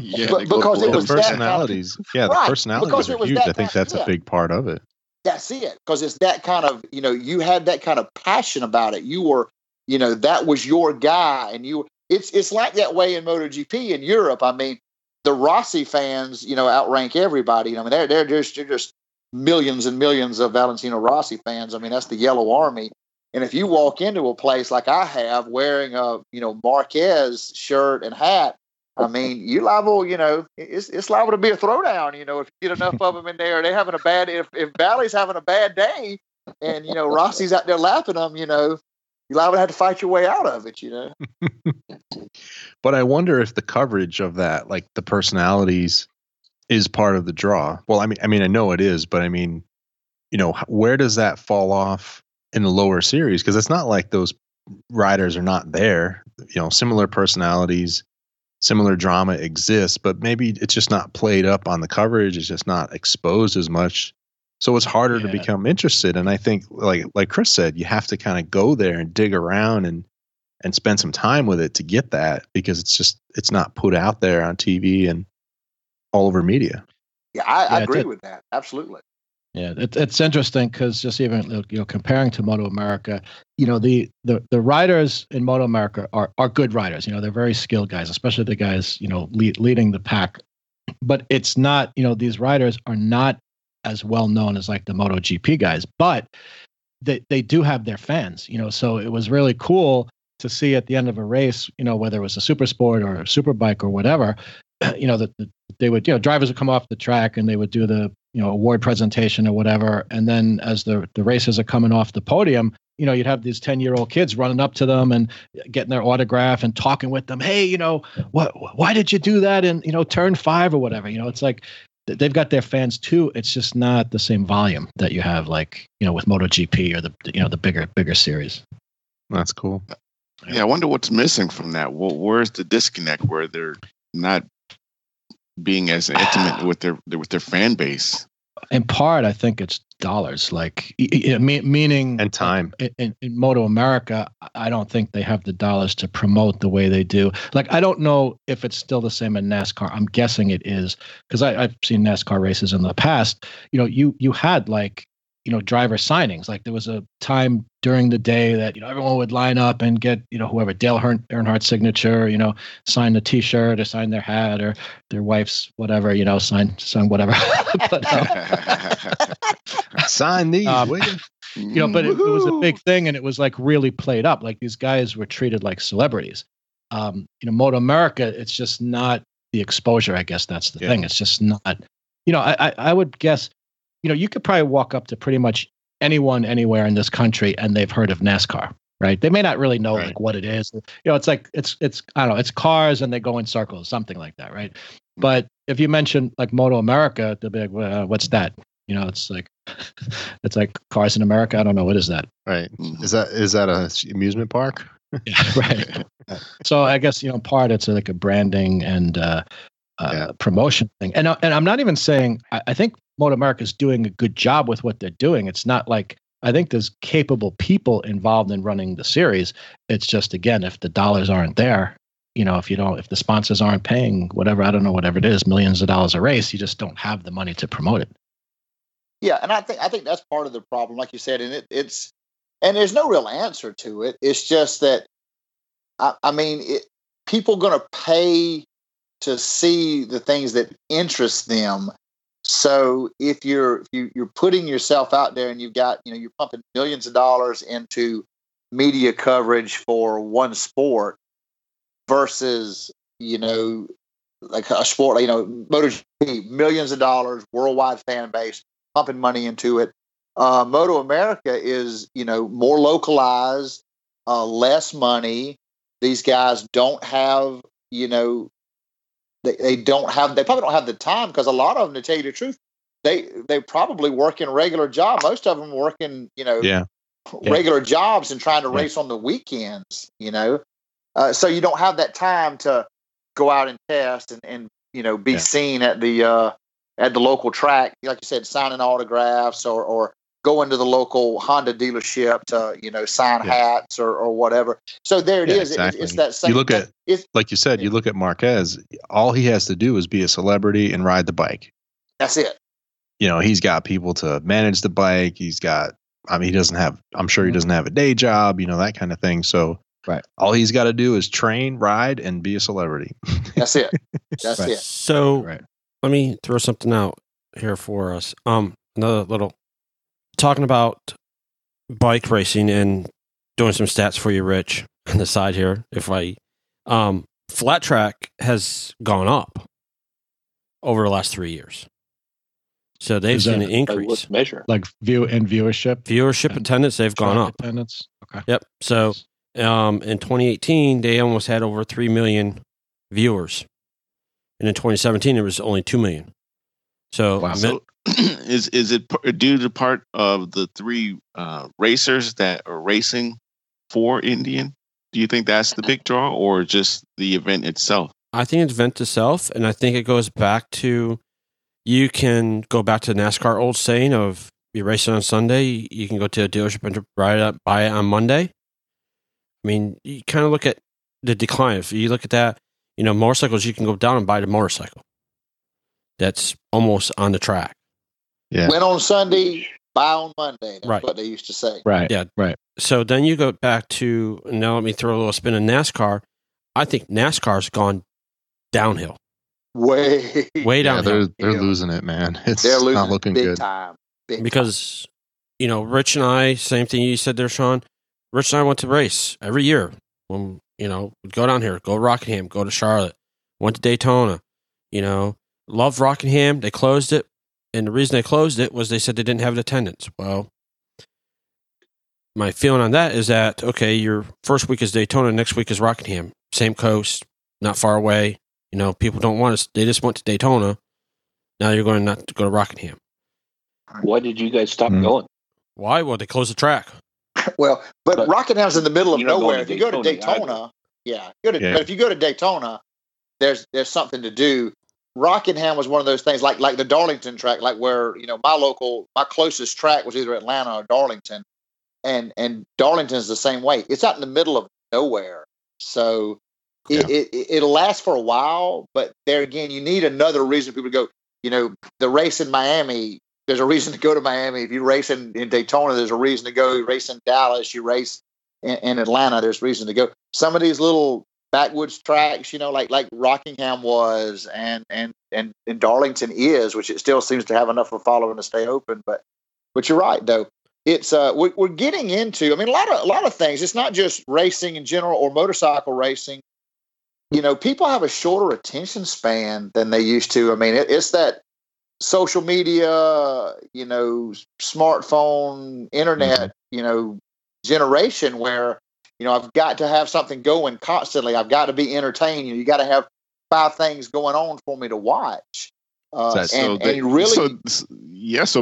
Yeah, because it was the personalities. The personalities are huge. I think that's a big part of it. That's it. Because it's that kind of, you know, you had that kind of passion about it. You were, you know, that was your guy. And it's like that way in MotoGP in Europe. I mean, the Rossi fans, you know, outrank everybody. I mean, they're just millions and millions of Valentino Rossi fans. I mean, that's the Yellow Army. And if you walk into a place like I have wearing a, you know, Marquez shirt and hat, I mean, you liable, you know, it's liable to be a throwdown, you know, if you get enough of them in there, they're having a bad, if Valley's having a bad day and, you know, Rossi's out there lapping them, you know, you're liable to have to fight your way out of it, you know. But I wonder if the coverage of that, like the personalities, is part of the draw. Well, I mean, I know it is, but I mean, you know, where does that fall off in the lower series? Because it's not like those riders are not there, you know, similar personalities. Similar drama exists, but maybe it's just not played up on the coverage. It's just not exposed as much. So it's harder to become interested. And I think like Chris said, you have to kind of go there and dig around and spend some time with it to get that, because it's not put out there on TV and all over media. Yeah. I agree with that. Absolutely. Yeah. It's interesting. Cause just even, you know, comparing to Moto America, you know, the riders in Moto America are good riders. You know, they're very skilled guys, especially the guys, you know, leading the pack, but it's not, you know, these riders are not as well known as like the MotoGP guys, but they do have their fans, you know, so it was really cool to see at the end of a race, you know, whether it was a super sport or a super bike or whatever, you know, that they would, you know, drivers would come off the track and they would do the, you know, award presentation or whatever. And then as the racers are coming off the podium, you know, you'd have these 10-year-old kids running up to them and getting their autograph and talking with them. Hey, you know, why did you do that? And, you know, turn 5 or whatever, you know, it's like they've got their fans too. It's just not the same volume that you have, like, you know, with MotoGP or the, you know, the bigger series. That's cool. Yeah. I wonder what's missing from that. Well, where's the disconnect where they're not being as intimate with their fan base? In part, I think it's dollars, like, meaning, and time. In Moto America, I don't think they have the dollars to promote the way they do. Like, I don't know if it's still the same in NASCAR. I'm guessing it is, because I've seen NASCAR races in the past. You know, you had, like, you know, driver signings. Like, there was a time during the day that, you know, everyone would line up and get, you know, whoever, Dale Earnhardt's signature, you know, sign the t-shirt or sign their hat or their wife's whatever, you know, sign whatever. But, sign these, you know, but it was a big thing, and it was like really played up. Like, these guys were treated like celebrities. You know, Moto America, it's just not the exposure. I guess that's the thing. It's just not, you know, I would guess, you know, you could probably walk up to pretty much anyone anywhere in this country and they've heard of NASCAR, right? They may not really know like what it is. You know, it's like, it's, I don't know, it's cars and they go in circles, something like that. Right. But if you mention like Moto America, they'll be like, well, what's that? You know, it's like cars in America. I don't know. What is that? Right. Is that a amusement park? Yeah, right. So I guess, you know, in part it's like a branding and, promotion thing. And I'm not even saying, I think Moto America is doing a good job with what they're doing. It's not like, I think there's capable people involved in running the series. It's just, again, if the dollars aren't there, you know, if the sponsors aren't paying whatever, I don't know, whatever it is, millions of dollars a race, you just don't have the money to promote it. Yeah. And I think that's part of the problem, like you said, and it's there's no real answer to it. It's just that, I mean, people going to pay to see the things that interest them. So if you're putting yourself out there and you've got, you know, you're pumping millions of dollars into media coverage for one sport versus, you know, like a sport, you know, MotoGP, millions of dollars, worldwide fan base, pumping money into it. Moto America is, you know, more localized, less money. These guys don't have, you know, they probably don't have the time, because a lot of them, to tell you the truth, they probably work in a regular job. Most of them work in, you know, regular jobs and trying to race on the weekends, you know. So you don't have that time to go out and test and you know, be seen at the local track, like you said, signing autographs or going to the local Honda dealership to, you know, sign hats or whatever. So there it is. Exactly. It's that same. You look at, like you said, you look at Marquez, all he has to do is be a celebrity and ride the bike. That's it. You know, he's got people to manage the bike. He's got, I mean, I'm sure he doesn't have a day job, you know, that kind of thing. So all he's got to do is train, ride, and be a celebrity. That's it. That's it. So let me throw something out here for us. Another little, talking about bike racing and doing some stats for you, Rich, on the side here. If I, flat track has gone up over the last 3 years. So they've seen an increase. Measure like viewership, attendance. They've gone up. Attendance. Okay. Yep. So, in 2018, they almost had over 3 million viewers, and in 2017, it was only 2 million. So, so is it due to part of the three racers that are racing for Indian? Do you think that's the big draw, or just the event itself? I think it's event itself, and I think it goes back to. You can go back to NASCAR old saying of you're racing on Sunday, you can go to a dealership and ride it up, buy it on Monday. I mean, you kind of look at the decline. If you look at that, you know, motorcycles, you can go down and buy the motorcycle that's almost on the track. Yeah. Went on Sunday, buy on Monday. That's what they used to say. Right. Yeah. Right. So then you go back to, now let me throw a little spin in NASCAR. I think NASCAR's gone downhill. Way down. Yeah, they're losing it, man. It's not looking good. Big time. Because, you know, Rich and I, same thing you said there, Sean. Rich and I went to race every year. When, you know, we'd go down here, go to Rockingham, go to Charlotte, went to Daytona. You know, loved Rockingham. They closed it, and the reason they closed it was they said they didn't have an attendance. Well, my feeling on that is that okay, your first week is Daytona, next week is Rockingham, same coast, not far away. You know, people don't want to. They just went to Daytona. Now you're going not to go to Rockingham. Why did you guys stop going? Why? Well, they closed the track. Well, but Rockingham's in the middle of nowhere. If you go to Daytona, but if you go to Daytona, there's something to do. Rockingham was one of those things, like the Darlington track, like where you know my closest track was either Atlanta or Darlington, and Darlington's the same way. It's out in the middle of nowhere, so. Yeah. It'll last for a while, but there again, you need another reason for people to go. You know, the race in Miami, there's a reason to go to Miami. If you race in Daytona, there's a reason to go. You race in Dallas, you race in Atlanta, there's a reason to go. Some of these little backwoods tracks, you know, like Rockingham was and Darlington is, which it still seems to have enough of a following to stay open. But you're right, though. It's we're getting into, I mean, a lot of things. It's not just racing in general or motorcycle racing. You know, people have a shorter attention span than they used to. I mean, it's that social media, you know, smartphone, internet, you know, generation where, you know, I've got to have something going constantly. I've got to be entertained. You got to have 5 things going on for me to watch. So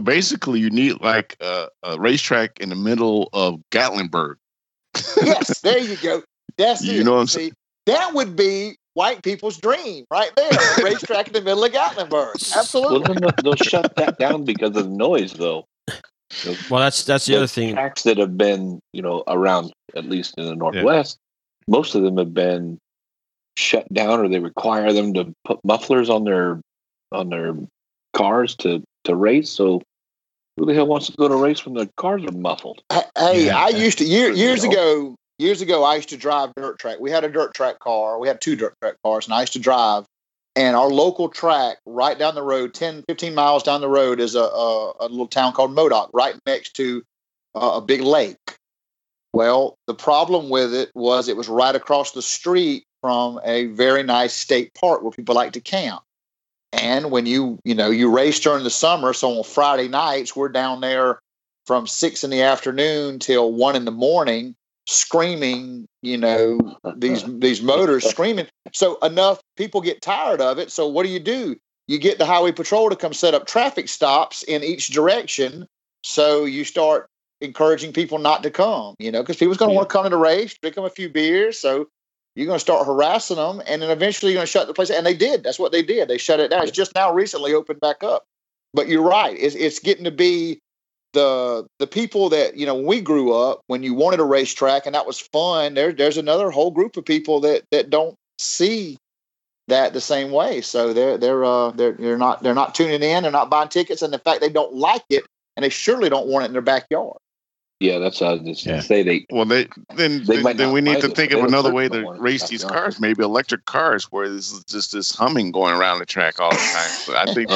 basically you need like a racetrack in the middle of Gatlinburg. Yes, there you go. That's you know what I'm saying? That would be white people's dream right there. Racetrack in the middle of Gatlinburg. Absolutely. Well, they'll shut that down because of the noise, though. Well, that's the other thing. Tracks that have been, you know, around, at least in the Northwest, most of them have been shut down, or they require them to put mufflers on their cars to race. So who the hell wants to go to race when the cars are muffled? Hey, I used to, years ago, I used to drive dirt track. We had a dirt track car. We had 2 dirt track cars, and I used to drive. And our local track right down the road, 10, 15 miles down the road, is a little town called Modoc, right next to a big lake. Well, the problem with it was right across the street from a very nice state park where people like to camp. And when you race during the summer, so on Friday nights, we're down there from 6 in the afternoon till 1 in the morning, screaming, you know, these motors screaming. So enough people get tired of it. So what do? You get the highway patrol to come set up traffic stops in each direction. So you start encouraging people not to come, you know, because people's going to want to come to the race, drink them a few beers. So you're going to start harassing them, and then eventually you're going to shut the place. And they did. That's what they did. They shut it down. It's just now recently opened back up. But you're right. It's getting to be the people that, you know, we grew up when you wanted a racetrack and that was fun. There's another whole group of people that don't see that the same way. So they're not tuning in. They're not buying tickets, and in fact they don't like it, and they surely don't want it in their backyard. Yeah, that's how I was just going to say. Then we need to think of another way to race these cars, maybe electric cars, where there's just this humming going around the track all the time. So I think.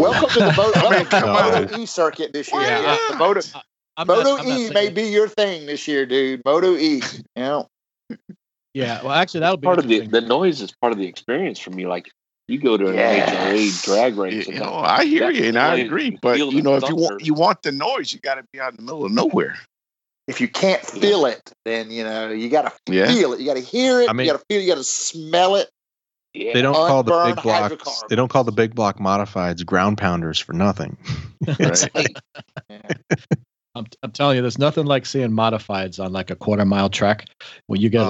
Welcome to the Moto E circuit this year. Yeah. Yeah. Moto E may be your thing this year, dude. Moto E. Yeah. Yeah. Well, actually, that'll be part of the noise is part of the experience for me. Like. You go to an NHRA drag race. You know, I hear you, and I agree. But, you know, if you want the noise, you got to be out in the middle of nowhere. If you can't feel it, then, you know, you got to feel it. You got to hear it. I mean, you got to feel it. You got to smell it. Yeah. They don't call the big blocks. They don't call the big block modifieds ground pounders for nothing. Right. I'm telling you, there's nothing like seeing modifieds on like a quarter-mile track where you get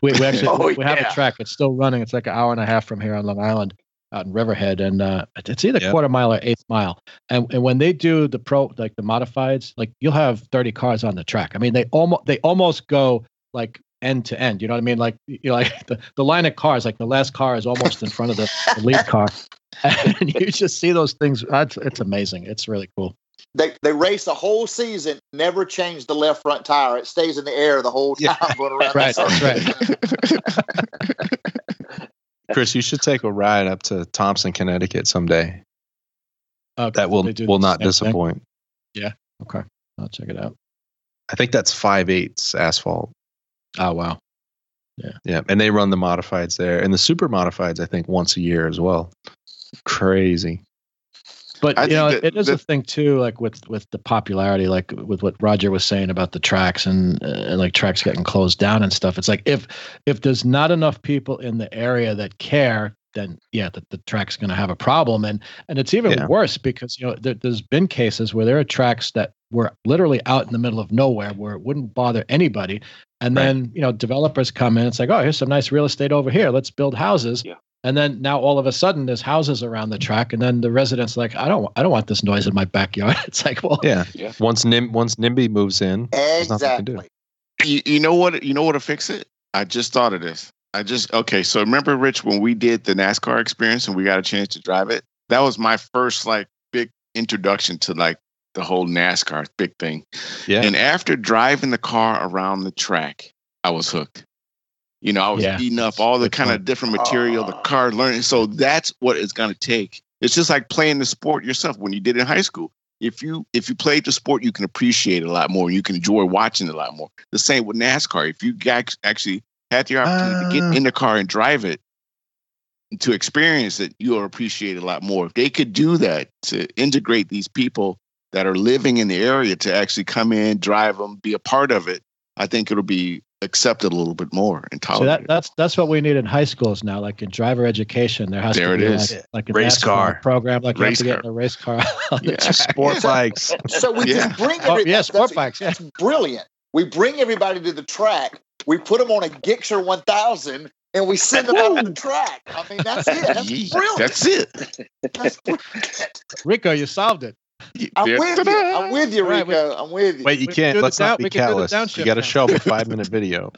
we have a track that's still running. It's like an hour and a half from here on Long Island, out in Riverhead, and it's either quarter-mile or eighth-mile. And when they do the the modifieds, like you'll have 30 cars on the track. I mean, they almost go like end to end. You know what I mean? Like you're like the line of cars, like the last car is almost in front of the lead car, and you just see those things. It's amazing. It's really cool. They race the whole season, never change the left front tire. It stays in the air the whole time. Yeah. Going around that's right. Chris, you should take a ride up to Thompson, Connecticut someday. That will not disappoint. Thing. Yeah. Okay. I'll check it out. I think that's 5/8 asphalt. Oh, wow. Yeah. Yeah. And they run the modifieds there. And the super modifieds, I think, once a year as well. Crazy. But, you know, it is a thing, too, like with the popularity, like with what Roger was saying about the tracks and like tracks getting closed down and stuff. It's like if there's not enough people in the area that care, then, the track's going to have a problem. And it's even worse because, you know, there's been cases where there are tracks that were literally out in the middle of nowhere where it wouldn't bother anybody. And then, you know, developers come in. It's like, oh, here's some nice real estate over here. Let's build houses. Yeah. And then now all of a sudden there's houses around the track, and then the residents are like, I don't want this noise in my backyard. It's like, well, yeah. Once NIMBY moves in, there's nothing to do. You know what to fix it? I just thought of this. So remember, Rich, when we did the NASCAR experience and we got a chance to drive it? That was my first like big introduction to like the whole NASCAR big thing. Yeah. And after driving the car around the track, I was hooked. You know, I was eating up all the kind of different material, the car learning. So that's what it's going to take. It's just like playing the sport yourself when you did in high school. If you played the sport, you can appreciate it a lot more. You can enjoy watching it a lot more. The same with NASCAR. If you actually had the opportunity to get in the car and drive it, to experience it, you'll appreciate it a lot more. If they could do that to integrate these people that are living in the area to actually come in, drive them, be a part of it, I think it'll be accepted a little bit more and tolerated. So that's what we need in high schools now, like in driver education. There has to be like a race car program, like race you have to get in a race car. Sport bikes. So we can bring everybody. Yeah, sport bikes. That's brilliant. We bring everybody to the track. We put them on a Gixxer 1000, and we send them out on the track. I mean, that's it. That's brilliant. That's it. That's brilliant. Rico, you solved it. I'm with you, Rico. Right, I'm with you. Wait, you can't. Let's not be callous. You got to show up a 5-minute video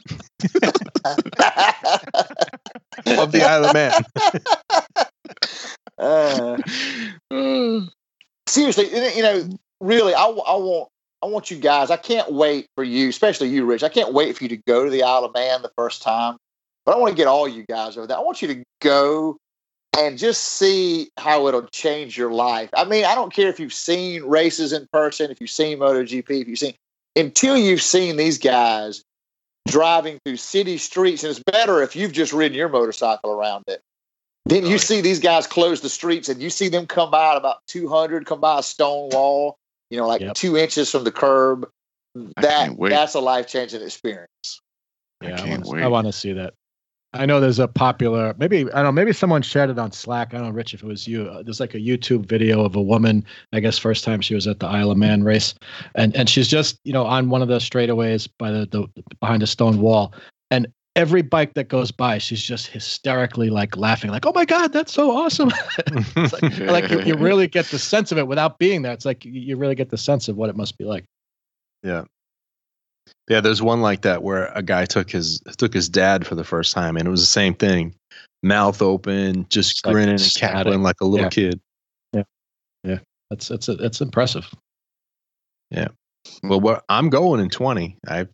of the Isle of Man. Seriously, you know, really, I want you guys. I can't wait for you, especially you, Rich. I can't wait for you to go to the Isle of Man the first time. But I want to get all you guys over there. I want you to go. And just see how it'll change your life. I mean, I don't care if you've seen races in person, if you've seen MotoGP, until you've seen these guys driving through city streets, and it's better if you've just ridden your motorcycle around it. Then you see these guys close the streets, and you see them come by at about 200, come by a stone wall, you know, like 2 inches from the curb. That's a life-changing experience. Yeah, I want to see that. I know there's a popular, maybe someone shared it on Slack. I don't know, Rich, if it was you. There's like a YouTube video of a woman, I guess first time she was at the Isle of Man race. And she's just, you know, on one of the straightaways by the behind a stone wall. And every bike that goes by, she's just hysterically like laughing, like, oh my God, that's so awesome. It's like you really get the sense of it without being there. It's like you really get the sense of what it must be like. Yeah. Yeah, there's one like that where a guy took his dad for the first time, and it was the same thing. Mouth open, just like grinning and cackling like a little kid. Yeah. Yeah. That's impressive. Yeah. Well, I'm going in 20. I've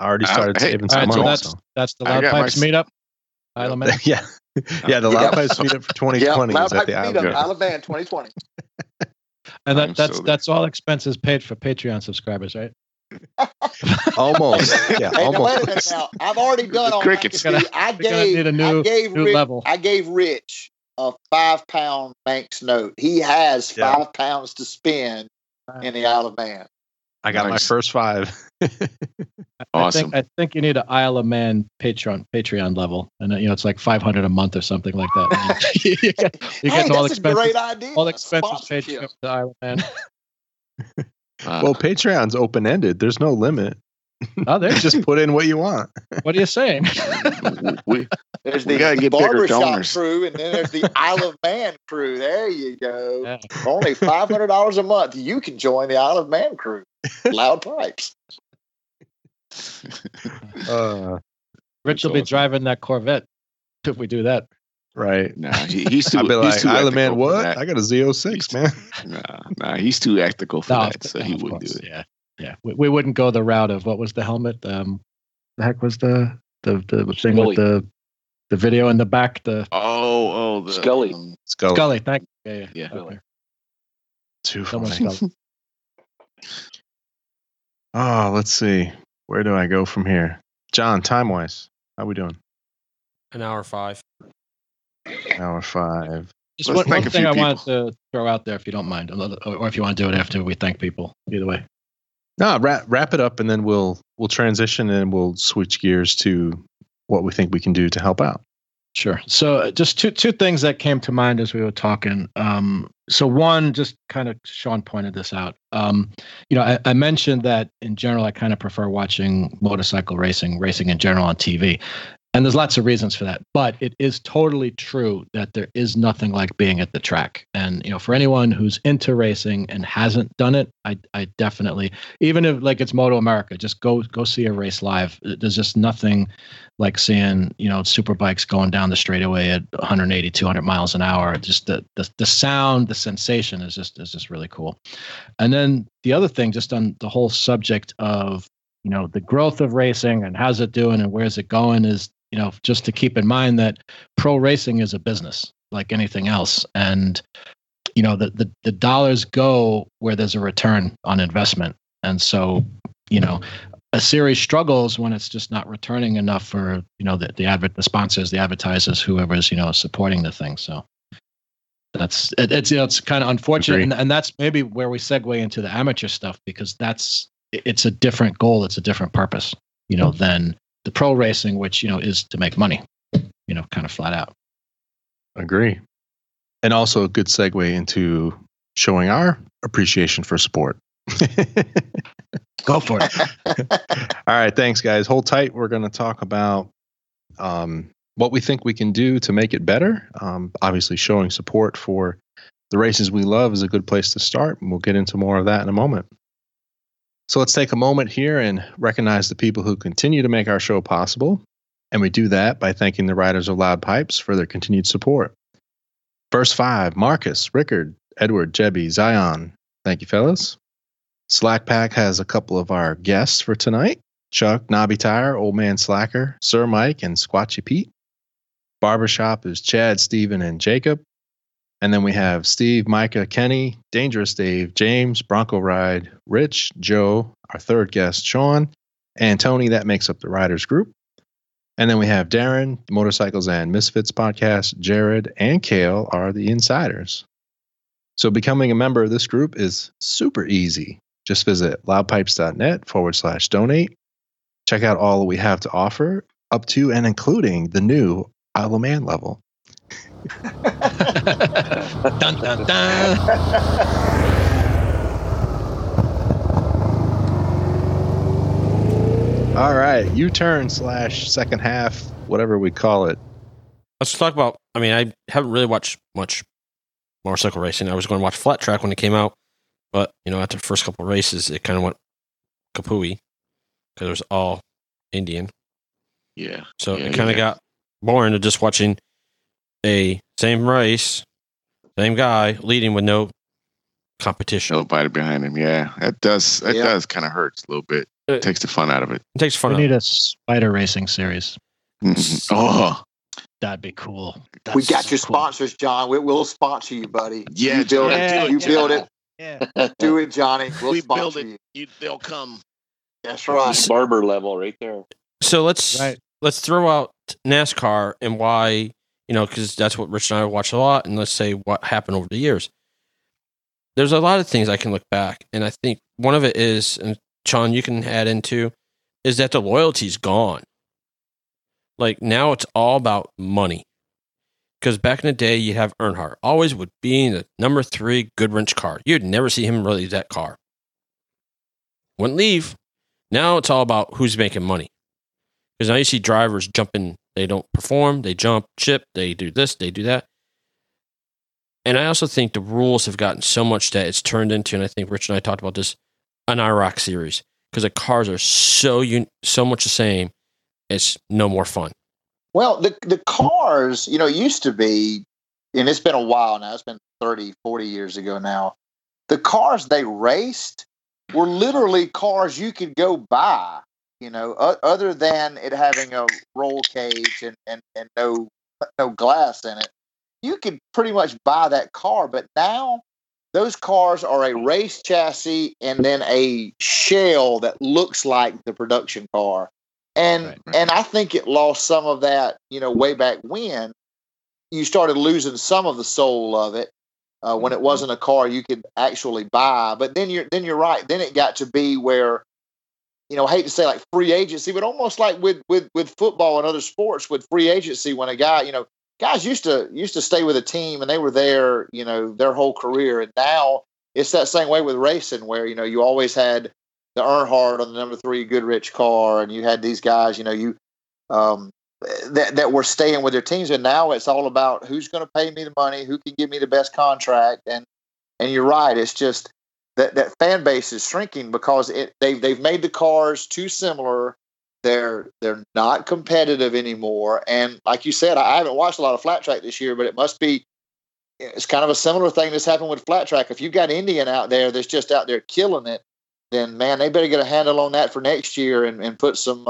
already started saving some money. So that's the Loud Pipes meetup. Isle of Man. Yeah. Yeah, the Loud Pipes meetup for 2020. Loud Pipes meetup, Isle of Man 2020. And that's all expenses paid for Patreon subscribers, right? Almost. Yeah, hey, almost. Now, I've already done all crickets. I gave Rich a 5-pound Manx note. He has 5 pounds to spend in the Isle of Man. I got my first 5. Awesome. I think you need an Isle of Man Patreon level, and you know it's like $500 a month or something like that. you get all that's expenses. A great idea. All expenses paid for the Isle of Man. Well, Patreon's open-ended. There's no limit. Oh, there. Just put in what you want. What are you saying? There's the barbershop crew, and then there's the Isle of Man crew. There you go. Yeah. Only $500 a month. You can join the Isle of Man crew. Loud Pipes. Rich will be driving that Corvette if we do that. Right. Nah, he's too. I'd be like, Isle of Man, what? I got a Z06, man. Nah, he's too ethical for that, so he wouldn't do it. Yeah, yeah. We wouldn't go the route of what was the helmet? The heck was the thing with the video in the back? The the Scully. Thank you. Yeah. Too funny. Oh, let's see. Where do I go from here, John? Time wise, how we doing? An hour 5. Just one thing I wanted to throw out there, if you don't mind, or if you want to do it after we thank people. Either way. No, wrap it up, and then we'll transition and we'll switch gears to what we think we can do to help out. Sure. So just two things that came to mind as we were talking. So one, just kind of Sean pointed this out. You know, I mentioned that in general, I kind of prefer watching motorcycle racing in general on TV. And there's lots of reasons for that, but it is totally true that there is nothing like being at the track. And, you know, for anyone who's into racing and hasn't done it, I definitely, even if like it's Moto America, just go see a race live. There's just nothing like seeing, you know, superbikes going down the straightaway at 180, 200 miles an hour. Just the sound, the sensation is just really cool. And then the other thing, just on the whole subject of, you know, the growth of racing and how's it doing and where's it going is, you know, just to keep in mind that pro racing is a business like anything else. And, you know, the dollars go where there's a return on investment. And so, you know, a series struggles when it's just not returning enough for, you know, the sponsors, the advertisers, whoever's, you know, supporting the thing. So that's, it's, you know, it's kind of unfortunate. And that's maybe where we segue into the amateur stuff, because it's a different goal. It's a different purpose, you know, than the pro racing, which, you know, is to make money, you know, kind of flat out. Agree. And also a good segue into showing our appreciation for sport. Go for it. All right. Thanks, guys. Hold tight. We're going to talk about what we think we can do to make it better. Obviously, showing support for the races we love is a good place to start. And we'll get into more of that in a moment. So let's take a moment here and recognize the people who continue to make our show possible. And we do that by thanking the writers of Loud Pipes for their continued support. First 5, Marcus, Rickard, Edward, Jebby, Zion. Thank you, fellas. Slack Pack has a couple of our guests for tonight. Chuck, Knobby Tire, Old Man Slacker, Sir Mike, and Squatchy Pete. Barbershop is Chad, Steven, and Jacob. And then we have Steve, Micah, Kenny, Dangerous Dave, James, Bronco Ride, Rich, Joe, our third guest, Sean, and Tony. That makes up the Riders group. And then we have Darren, Motorcycles and Misfits podcast. Jared and Kale are the insiders. So becoming a member of this group is super easy. Just visit loudpipes.net/donate. Check out all that we have to offer, up to and including the new Isle of Man level. Dun, dun, dun. All right, U-turn/second half, whatever we call it. Let's talk about, I mean, I haven't really watched much motorcycle racing. I was going to watch Flat Track when it came out, but, you know, after the first couple of races, it kind of went kapooey because it was all Indian. Yeah. So yeah, it kind of got boring to just watching a same race, same guy leading with no competition. Nobody behind him, yeah. That does kind of hurts a little bit. It takes the fun out of it. It takes fun. We need a spider racing series. Oh, that'd be cool. That's we got so your sponsors, cool. John. We'll sponsor you, buddy. Yeah, you build it. You build it. Yeah. Do it, Johnny. We'll sponsor build it. You. They'll come. That's right. Barber level right there. So let's throw out NASCAR and why, you know, because that's what Rich and I watch a lot. And let's say what happened over the years. There's a lot of things I can look back, and I think one of it is, and Sean, you can add into, is that the loyalty's gone. Like, now it's all about money. Because back in the day, you have Earnhardt. Always would be in the number 3 Goodwrench car. You'd never see him really that car. Wouldn't leave. Now it's all about who's making money. Because now you see drivers jumping. They don't perform. They jump, chip. They do this. They do that. And I also think the rules have gotten so much that it's turned into, and I think Rich and I talked about this, an IROC series, because the cars are so much the same. It's no more fun. Well, the cars, you know, used to be, and it's been a while now. It's been 30, 40 years ago now. The cars they raced were literally cars you could go buy, you know, other than it having a roll cage and no glass in it. You could pretty much buy that car, but now those cars are a race chassis and then a shell that looks like the production car. And and I think it lost some of that, you know, way back when. You started losing some of the soul of it when it wasn't a car you could actually buy. But then you're right. Then it got to be where, you know, I hate to say like free agency, but almost like with football and other sports with free agency, when a guy, you know, guys used to stay with a team and they were there, you know, their whole career. And now it's that same way with racing where, you know, you always had the Earnhardt on the number 3 Goodrich car. And you had these guys, you know, that were staying with their teams. And now it's all about who's going to pay me the money, who can give me the best contract. And you're right. It's just that fan base is shrinking because they've made the cars too similar. They're not competitive anymore. And like you said, I haven't watched a lot of Flat Track this year, but it must be, it's kind of a similar thing that's happened with Flat Track. If you've got Indian out there that's just out there killing it, then, man, they better get a handle on that for next year and put some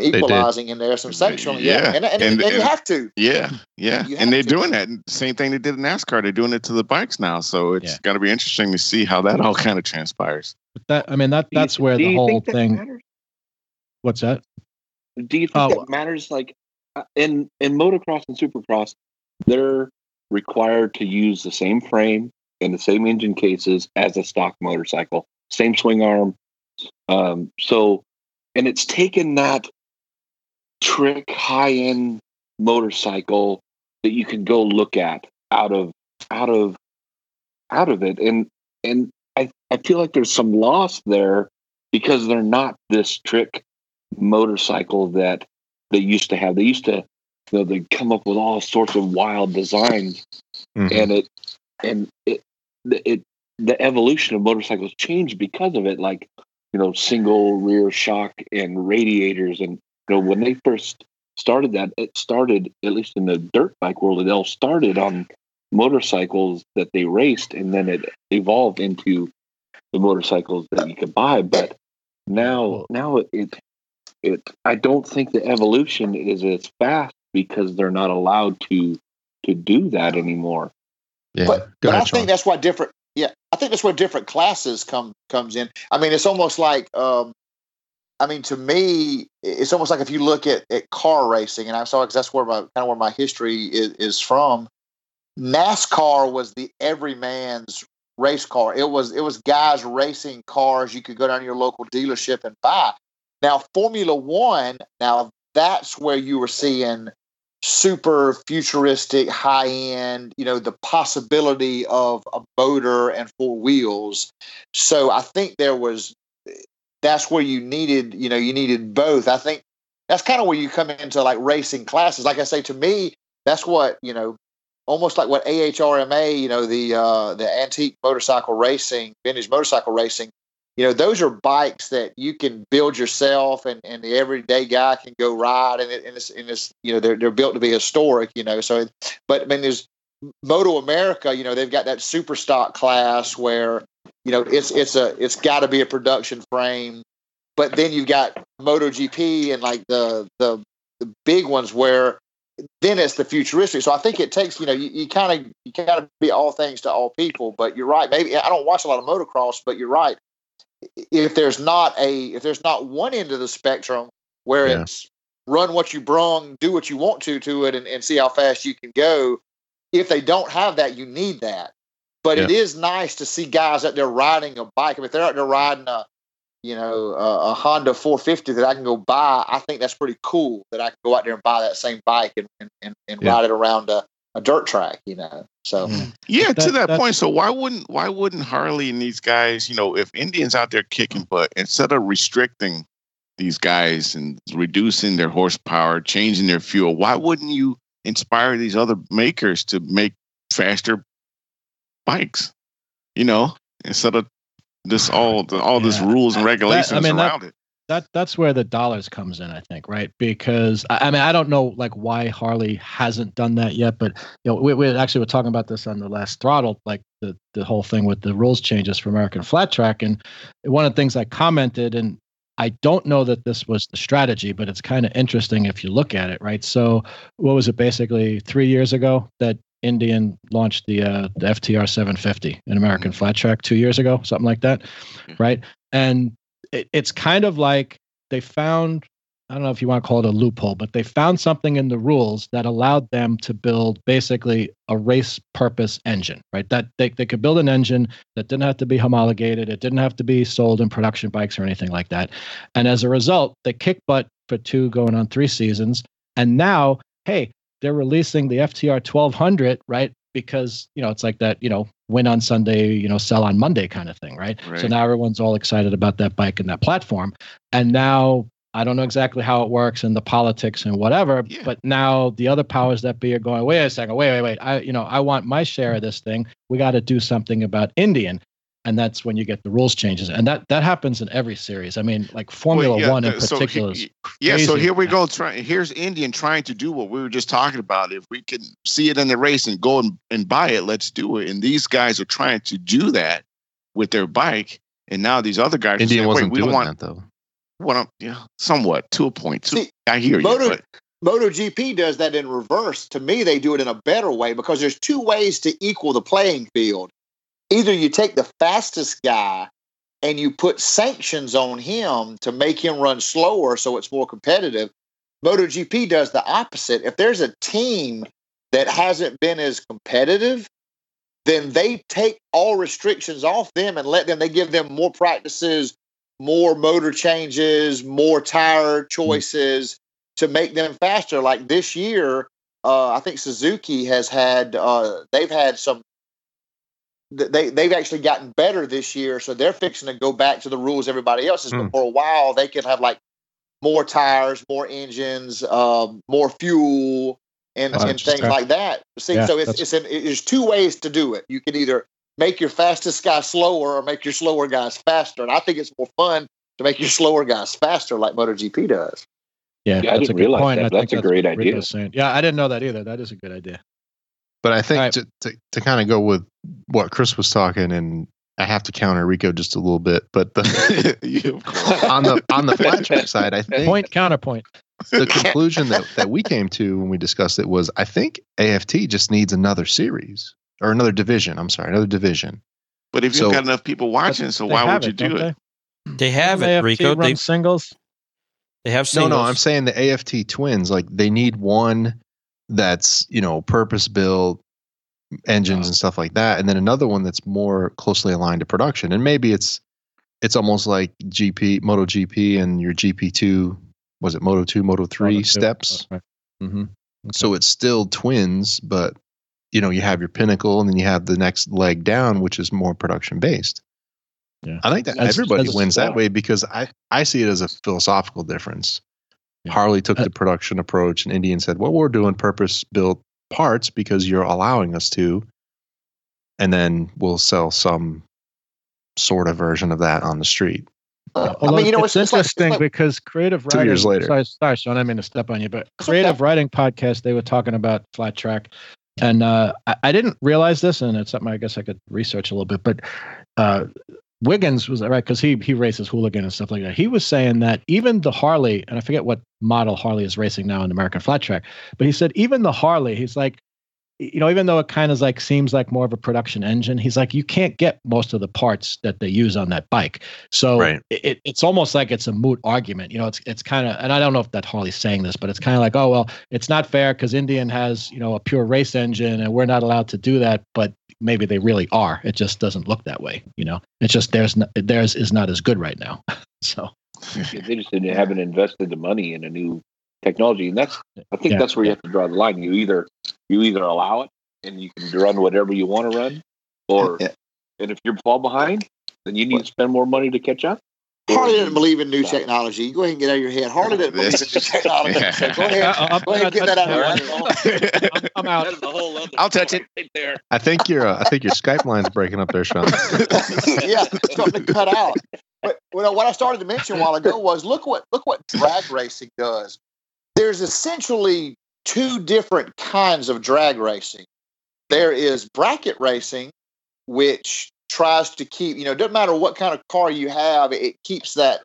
equalizing in there, some sectional. Yeah. And you have to. Yeah. Yeah. And they're doing that. Same thing they did in NASCAR. They're doing it to the bikes now. So it's going to be interesting to see how that all kind of transpires. But that's where the whole thing matters? What's that? Do you think that matters? Like in motocross and supercross, they're required to use the same frame and the same engine cases as a stock motorcycle, same swing arm. So it's taken that trick high-end motorcycle that you can go look at out of it, and I feel like there's some loss there because they're not this trick motorcycle that they used to have. They used to, you know, they come up with all sorts of wild designs, and the evolution of motorcycles changed because of it. Like, you know, single rear shock and radiators, and you know, when they first started that, it started, at least in the dirt bike world, it all started on motorcycles that they raced, and then it evolved into the motorcycles that you could buy. But now it, I don't think the evolution is as fast because they're not allowed to do that anymore. Yeah. But I think that's why different classes comes in. I mean, it's almost like I mean, to me, it's almost like if you look at car racing, and I'm sorry because that's where my where my history is from. NASCAR was the everyman's race car. It was guys racing cars you could go down to your local dealership and buy. Now, Formula One, now that's where you were seeing super futuristic, high end, you know, the possibility of a motor and four wheels. So I think that's where you needed both. I think that's kind of where you come into like racing classes. Like I say, to me, that's what, you know, almost like what AHRMA, you know, the antique motorcycle racing, vintage motorcycle racing, you know, those are bikes that you can build yourself and the everyday guy can go ride. And it's you know, they're built to be historic, you know. So, but I mean, there's Moto America, you know, they've got that super stock class where, you know, it's gotta be a production frame, but then you've got MotoGP and like the big ones where, then it's the futuristic. So I think it takes, you know, you kind of be all things to all people. But you're right. Maybe I don't watch a lot of motocross, but you're right. If there's not one end of the spectrum where it's run what you brung, do what you want to it, and see how fast you can go. If they don't have that, you need that. But it is nice to see guys out there riding a bike. I mean, if they're out there riding a Honda 450 that I can go buy, I think that's pretty cool that I can go out there and buy that same bike and ride it around a dirt track, you know? So, to that point. So why wouldn't Harley and these guys, you know, if Indian's out there kicking butt, instead of restricting these guys and reducing their horsepower, changing their fuel, why wouldn't you inspire these other makers to make faster bikes, you know, instead of this rules and regulations around it. That's where the dollars comes in, I think, right? Because I mean, I don't know like why Harley hasn't done that yet, but you know, we actually were talking about this on the last Throttle, like the whole thing with the rules changes for American Flat Track, and one of the things I commented, and I don't know that this was the strategy, but it's kind of interesting if you look at it, right? So what was it basically 3 years ago that Indian launched the FTR 750 in American Flat Track 2 years ago, something like that, right? And it's kind of like they found, I don't know if you want to call it a loophole, but they found something in the rules that allowed them to build basically a race purpose engine, right? That they could build an engine that didn't have to be homologated. It didn't have to be sold in production bikes or anything like that. And as a result, they kick butt for 2 going on 3 seasons. And now, hey, they're releasing the FTR 1200, right? Because, you know, it's like that, you know, win on Sunday, you know, sell on Monday kind of thing, right? So now everyone's all excited about that bike and that platform. And now I don't know exactly how it works and the politics and whatever, but now the other powers that be are going, wait a second, wait. I want my share of this thing. We got to do something about Indian. And that's when you get the rules changes. And that happens in every series. I mean, like Formula One in particular. So here we go. Here's Indian trying to do what we were just talking about. If we can see it in the race and go and buy it, let's do it. And these guys are trying to do that with their bike. And now these other guys are saying, wait, we don't want that, though. Well, yeah, somewhat to a point. See, I hear you. MotoGP does that in reverse. To me, they do it in a better way because there's 2 ways to equal the playing field. Either you take the fastest guy and you put sanctions on him to make him run slower so it's more competitive. MotoGP does the opposite. If there's a team that hasn't been as competitive, then they take all restrictions off them and they give them more practices, more motor changes, more tire choices to make them faster. Like this year, I think Suzuki has had, they've had some, they've actually gotten better this year, so they're fixing to go back to the rules everybody else is. But for a while, they could have like more tires, more engines, more fuel, and things like that. See, so there's 2 ways to do it. You can either make your fastest guy slower or make your slower guys faster. And I think it's more fun to make your slower guys faster, like MotoGP does. Yeah, I didn't realize that. That's a great idea. Yeah, I didn't know that either. That is a good idea. But I think to kind of go with what Chris was talking, and I have to counter Rico just a little bit, but on the flat track side, I think counterpoint. The conclusion that we came to when we discussed it was, I think AFT just needs another series or another division. I'm sorry, another division. But if you've got enough people watching, so why would you do it? They have it, Rico. They run singles. They have singles. No, I'm saying the AFT twins, like they need one that's, you know, purpose built engines and stuff like that. And then another one that's more closely aligned to production. And maybe it's almost like GP, MotoGP and your GP2, was it Moto2, Moto3 steps? Right. Mm-hmm. Okay. So it's still twins, but you know, you have your pinnacle and then you have the next leg down, which is more production based. Yeah. I think that everybody wins that way because I see it as a philosophical difference. Yeah. Harley took the production approach and Indian said, well, we're doing purpose built parts because you're allowing us to, and then we'll sell some sort of version of that on the street. I mean, you know, it's interesting because Creative Writing, 2 years later. Sorry, Sean, I didn't mean to step on you, but Creative Writing podcast, they were talking about Flat Track. And I didn't realize this, and it's something I guess I could research a little bit, but Wiggins was right because he races Hooligan and stuff like that. He was saying that even the Harley, and I forget what model Harley is racing now in American Flat Track, but he said even the Harley, he's like, you know, even though it kind of like seems like more of a production engine, he's like, you can't get most of the parts that they use on that bike. So it's almost like it's a moot argument. You know, it's kind of, and I don't know if that Harley's saying this, but it's kind of like, oh, well, it's not fair because Indian has, you know, a pure race engine and we're not allowed to do that, but maybe they really are. It just doesn't look that way. You know, it's just theirs is not as good right now. So they just haven't invested the money in a new technology. And that's, I think that's where you have to draw the line. You either allow it and you can run whatever you want to run, or and if you fall behind, then you need to spend more money to catch up. Harley didn't believe in new technology. Go ahead and get out of your head. Harley didn't believe in new technology. So go ahead and get that out of your head. I'm out. That is a whole other I'll touch it. Right there. I think your Skype line's breaking up there, Sean. Yeah, something to cut out. But you know, what I started to mention a while ago was look what drag racing does. There's essentially two different kinds of drag racing. There is bracket racing, which tries to keep, you know, it doesn't matter what kind of car you have, it keeps that,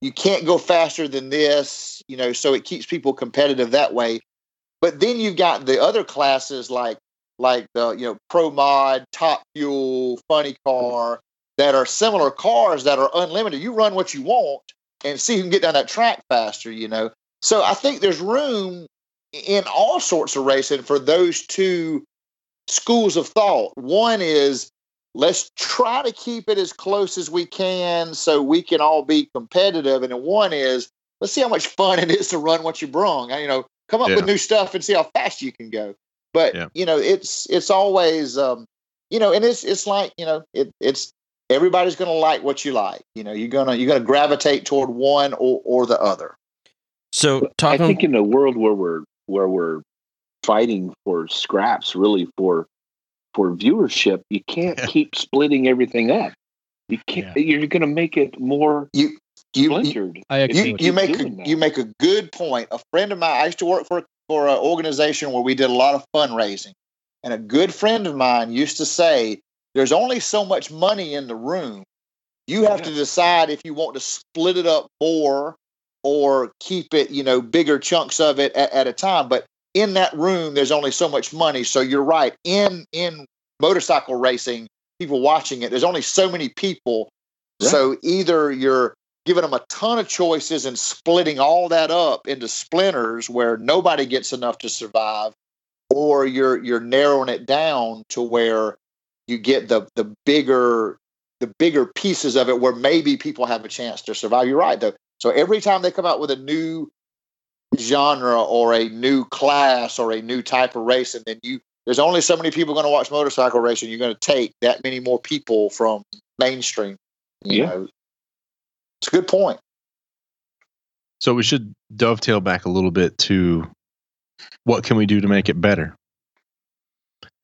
you can't go faster than this, you know, so it keeps people competitive that way. But then you've got the other classes like the, you know, Pro Mod, Top Fuel, Funny Car, that are similar cars that are unlimited. You run what you want and see who can get down that track faster, you know. So I think there's room in all sorts of racing for those two schools of thought. One is let's try to keep it as close as we can so we can all be competitive. And then one is let's see how much fun it is to run what you brung. You know, come up with new stuff and see how fast you can go. But you know, it's always you know, and it's like, you know, it's everybody's gonna like what you like. You know, you're gonna gravitate toward one or the other. So I think in a world where we're fighting for scraps, really for viewership, you can't keep splitting everything up. You can't. You're going to make it more splintered. You make a good point. A friend of mine, I used to work for an organization where we did a lot of fundraising, and a good friend of mine used to say, "There's only so much money in the room. You have to decide if you want to split it up more." Or keep it, you know, bigger chunks of it at a time. But in that room, there's only so much money. So you're right. In motorcycle racing, people watching it, there's only so many people. Right. So either you're giving them a ton of choices and splitting all that up into splinters where nobody gets enough to survive, or you're narrowing it down to where you get the bigger pieces of it where maybe people have a chance to survive. You're right, though. So every time they come out with a new genre or a new class or a new type of race, and then there's only so many people going to watch motorcycle racing. You're going to take that many more people from mainstream. You know, it's a good point. So we should dovetail back a little bit to what can we do to make it better?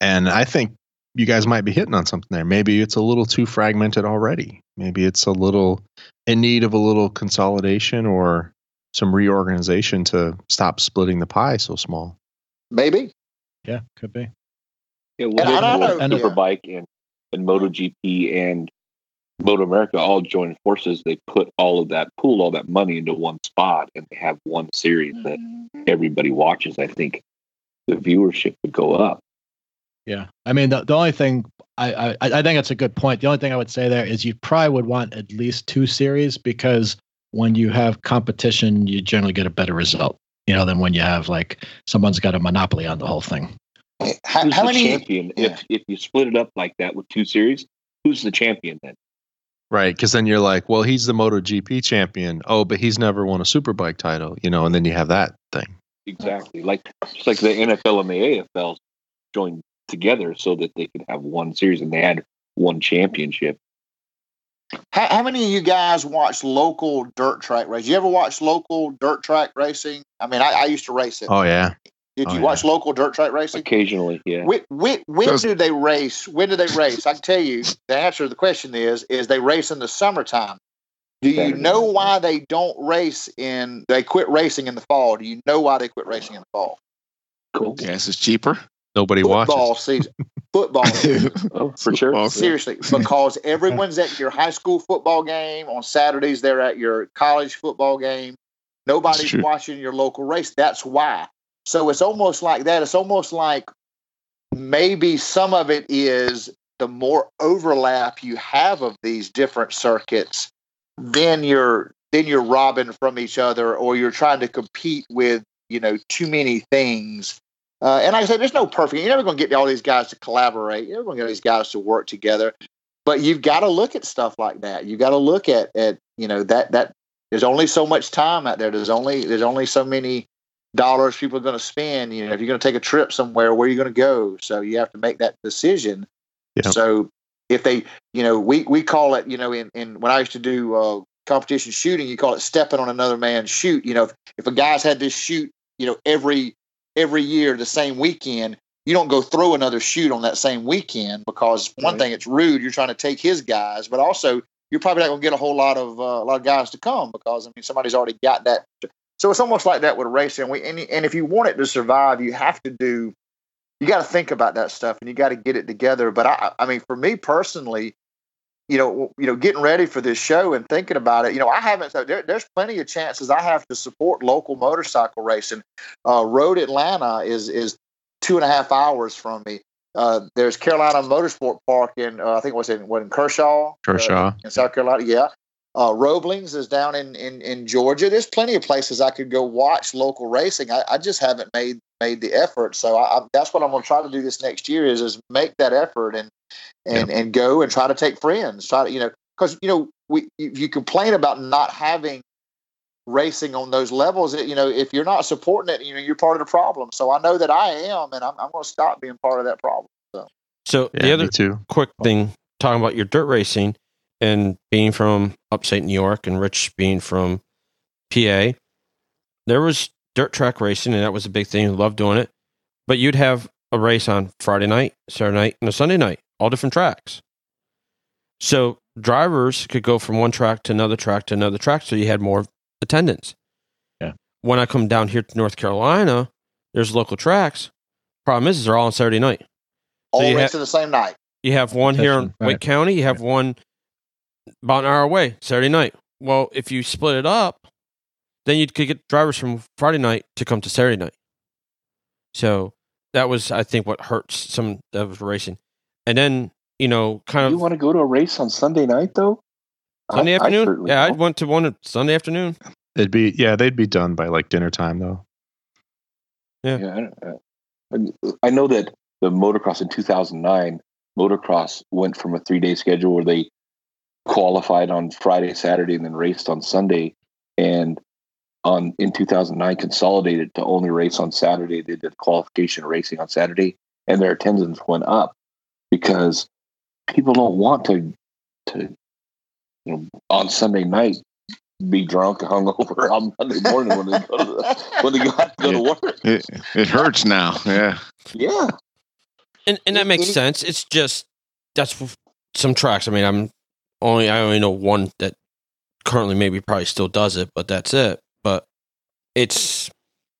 And I think you guys might be hitting on something there. Maybe it's a little too fragmented already. Maybe it's a little in need of a little consolidation or some reorganization to stop splitting the pie so small. Maybe. Yeah, could be. Yeah, and Superbike and MotoGP and Moto America all joined forces. They put all that money into one spot, and they have one series that everybody watches. I think the viewership would go up. Yeah. I mean, the only thing I think it's a good point. The only thing I would say there is you probably would want at least two series because when you have competition, you generally get a better result, you know, than when you have like someone's got a monopoly on the whole thing. How many champion? Yeah. If you split it up like that with two series, who's the champion then? Right, because then you're like, well, he's the MotoGP champion. Oh, but he's never won a Superbike title, you know. And then you have that thing. Exactly, like the NFL and the AFL joined together so that they could have one series and they had one championship. How many of you guys watch local dirt track race? You ever watch local dirt track racing? I mean, I used to race it. Oh yeah. Did you watch local dirt track racing? Occasionally, yeah. When do they race? I can tell you the answer to the question is they race in the summertime. Do you know why they don't race they quit racing in the fall? Do you know why they quit racing in the fall? Cool. Yes, it's cheaper. Nobody watches. Season. Football season. Oh, for sure. Seriously, because everyone's at your high school football game. On Saturdays, they're at your college football game. Nobody's watching your local race. That's why. So it's almost like that. It's almost like maybe some of it is the more overlap you have of these different circuits, then you're robbing from each other, or you're trying to compete with, you know, too many things. And like I said, there's no perfect. You're never going to get all these guys to collaborate. You're never going to get these guys to work together. But you've got to look at stuff like that. You've got to look at you know that there's only so much time out there. There's only so many dollars people are going to spend. You know, if you're going to take a trip somewhere, where are you going to go? So you have to make that decision. Yeah. So if they, you know, we call it, you know, in when I used to do competition shooting, you call it stepping on another man's shoot. You know, if a guy's had this shoot, you know, every year the same weekend, you don't go throw another shoot on that same weekend, because one thing, it's rude. You're trying to take his guys, but also you're probably not going to get a lot of guys to come, because I mean somebody's already got that. So it's almost like that with racing. And if you want it to survive, you got to think about that stuff, and you got to get it together. But I mean, for me personally, you know, getting ready for this show and thinking about it, you know, I haven't. There's plenty of chances I have to support local motorcycle racing. Road Atlanta is 2.5 hours from me. There's Carolina Motorsport Park in I think was in Kershaw. In South Carolina, yeah. Roebling's is down in Georgia. There's plenty of places I could go watch local racing. I just haven't made the effort. So that's what I'm going to try to do this next year is make that effort and go and try to take friends. Try to, you know, because, you know, if you complain about not having racing on those levels, you know, if you're not supporting it, you know, you're part of the problem. So I know that I am, and I'm going to stop being part of that problem. So yeah, the other quick thing, talking about your dirt racing and being from upstate New York and Rich being from PA, there was dirt track racing, and that was a big thing. You loved doing it, but you'd have a race on Friday night, Saturday night, and a Sunday night, all different tracks. So drivers could go from one track to another track to another track, so you had more attendance. Yeah. When I come down here to North Carolina, there's local tracks. Problem is they're all on Saturday night. All race on the same night. You have one here in Wake County. You have one about an hour away, Saturday night. Well, if you split it up, then you could get drivers from Friday night to come to Saturday night. So that was, I think, what hurts some of racing. And then, you know, kind of... You want to go to a race on Sunday night, though? Sunday afternoon? Yeah, I'd want to one Sunday afternoon. It'd be... Yeah, they'd be done by, like, dinner time, though. Yeah. I know that the motocross in 2009, motocross went from a 3-day schedule where they qualified on Friday, Saturday, and then raced on Sunday. And in 2009, consolidated to only race on Saturday. They did qualification racing on Saturday, and their attendance went up because people don't want to you know, on Sunday night be drunk, hungover on Monday morning when they go to to work. It hurts now. Yeah. Yeah. And that makes sense. It's just that's some tracks. I mean, I only know one that currently maybe probably still does it, but that's it. But it's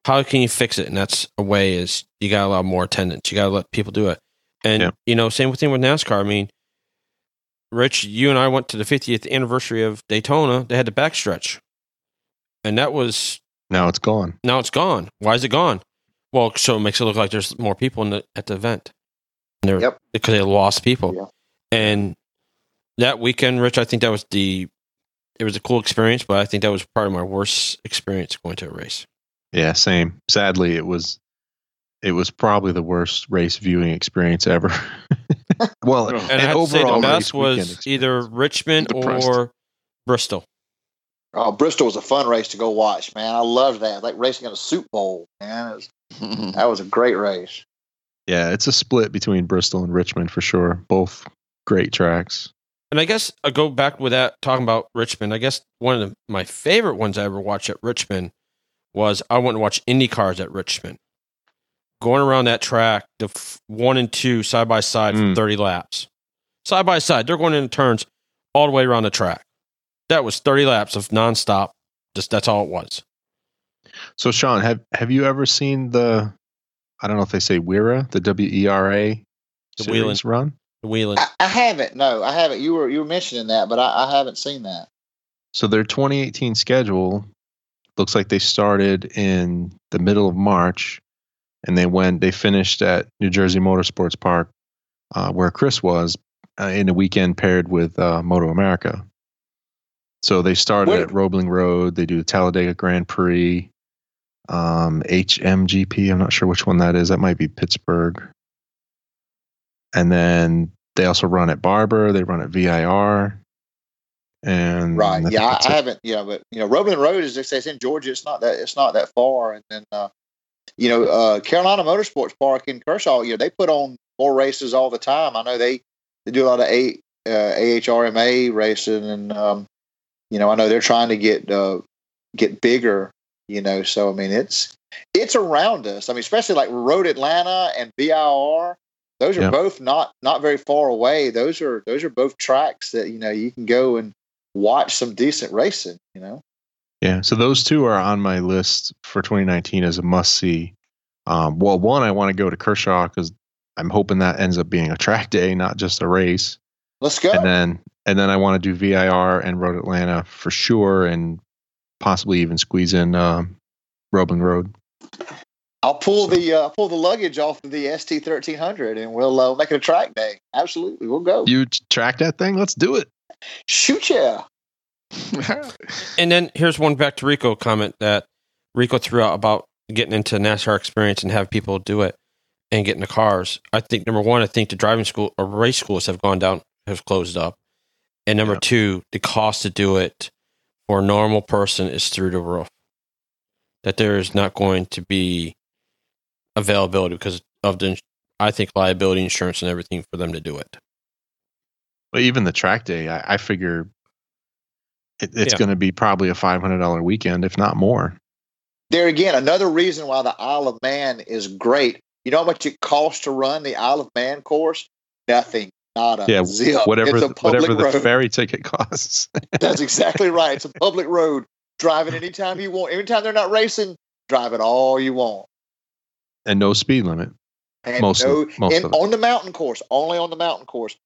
how can you fix it? And that's a way is you got to allow more attendance. You got to let people do it. And, you know, same thing with NASCAR. I mean, Rich, you and I went to the 50th anniversary of Daytona. They had the backstretch. And that was... Now it's gone. Why is it gone? Well, so it makes it look like there's more people at the event. Because they lost people. Yeah. And that weekend, Rich, I think that was the it was a cool experience, but I think that was probably my worst experience going to a race. Yeah, same. Sadly, it was probably the worst race viewing experience ever. Well, and I have to say the best was either Richmond or Bristol. Oh, Bristol was a fun race to go watch, man. I loved that. Like racing in a soup bowl, man. That was a great race. Yeah, it's a split between Bristol and Richmond for sure. Both great tracks. And I guess I go back with that, talking about Richmond. I guess one of my favorite ones I ever watched at Richmond was I went and watched IndyCars at Richmond. Going around that track, the one and two side by side for 30 laps. Side by side, they're going into turns all the way around the track. That was 30 laps of nonstop. Just that's all it was. So, Sean, have you ever seen the? I don't know if they say WERA, the WERA, the Wheeling run. The Wheeling. I haven't. No, I haven't. You were mentioning that, but I haven't seen that. So their 2018 schedule looks like they started in the middle of March, and they finished at New Jersey Motorsports Park, where Chris was, in a weekend paired with Moto America. So they started at Roebling Road. They do the Talladega Grand Prix, HMGP. I'm not sure which one that is. That might be Pittsburgh. And then they also run at Barber. They run at VIR. And right, yeah, I haven't. Yeah, but you know, Roebling Road is it's in Georgia. It's not that far. And then Carolina Motorsports Park in Kershaw. You know, they put on more races all the time. I know they do a lot of AHRMA racing, and I know they're trying to get bigger. You know, so I mean, it's around us. I mean, especially like Road Atlanta and VIR. Those are both not very far away. Those are both tracks that, you know, you can go and watch some decent racing, you know? Yeah. So those two are on my list for 2019 as a must see. Well, one, I want to go to Kershaw because I'm hoping that ends up being a track day, not just a race. Let's go. And then I want to do VIR and Road Atlanta for sure. And possibly even squeeze in Roebling Road. I'll pull the luggage off of the ST1300 and we'll make it a track day. Absolutely, we'll go. You track that thing? Let's do it. Shoot ya! And then here's one back to Rico comment that Rico threw out about getting into NASCAR experience and have people do it and get into cars. I think number one, I think the driving school or race schools have closed up, and number two, the cost to do it for a normal person is through the roof. That there is not going to be availability because of liability insurance and everything for them to do it. But even the track day, I figure it's going to be probably a $500 weekend, if not more. There again, another reason why the Isle of Man is great. You know how much it costs to run the Isle of Man course? Nothing. Not a zip. Whatever the ferry ticket costs. That's exactly right. It's a public road. Drive it anytime you want. Anytime they're not racing, drive it all you want. And no speed limit. And most of it. On the mountain course, only on the mountain course.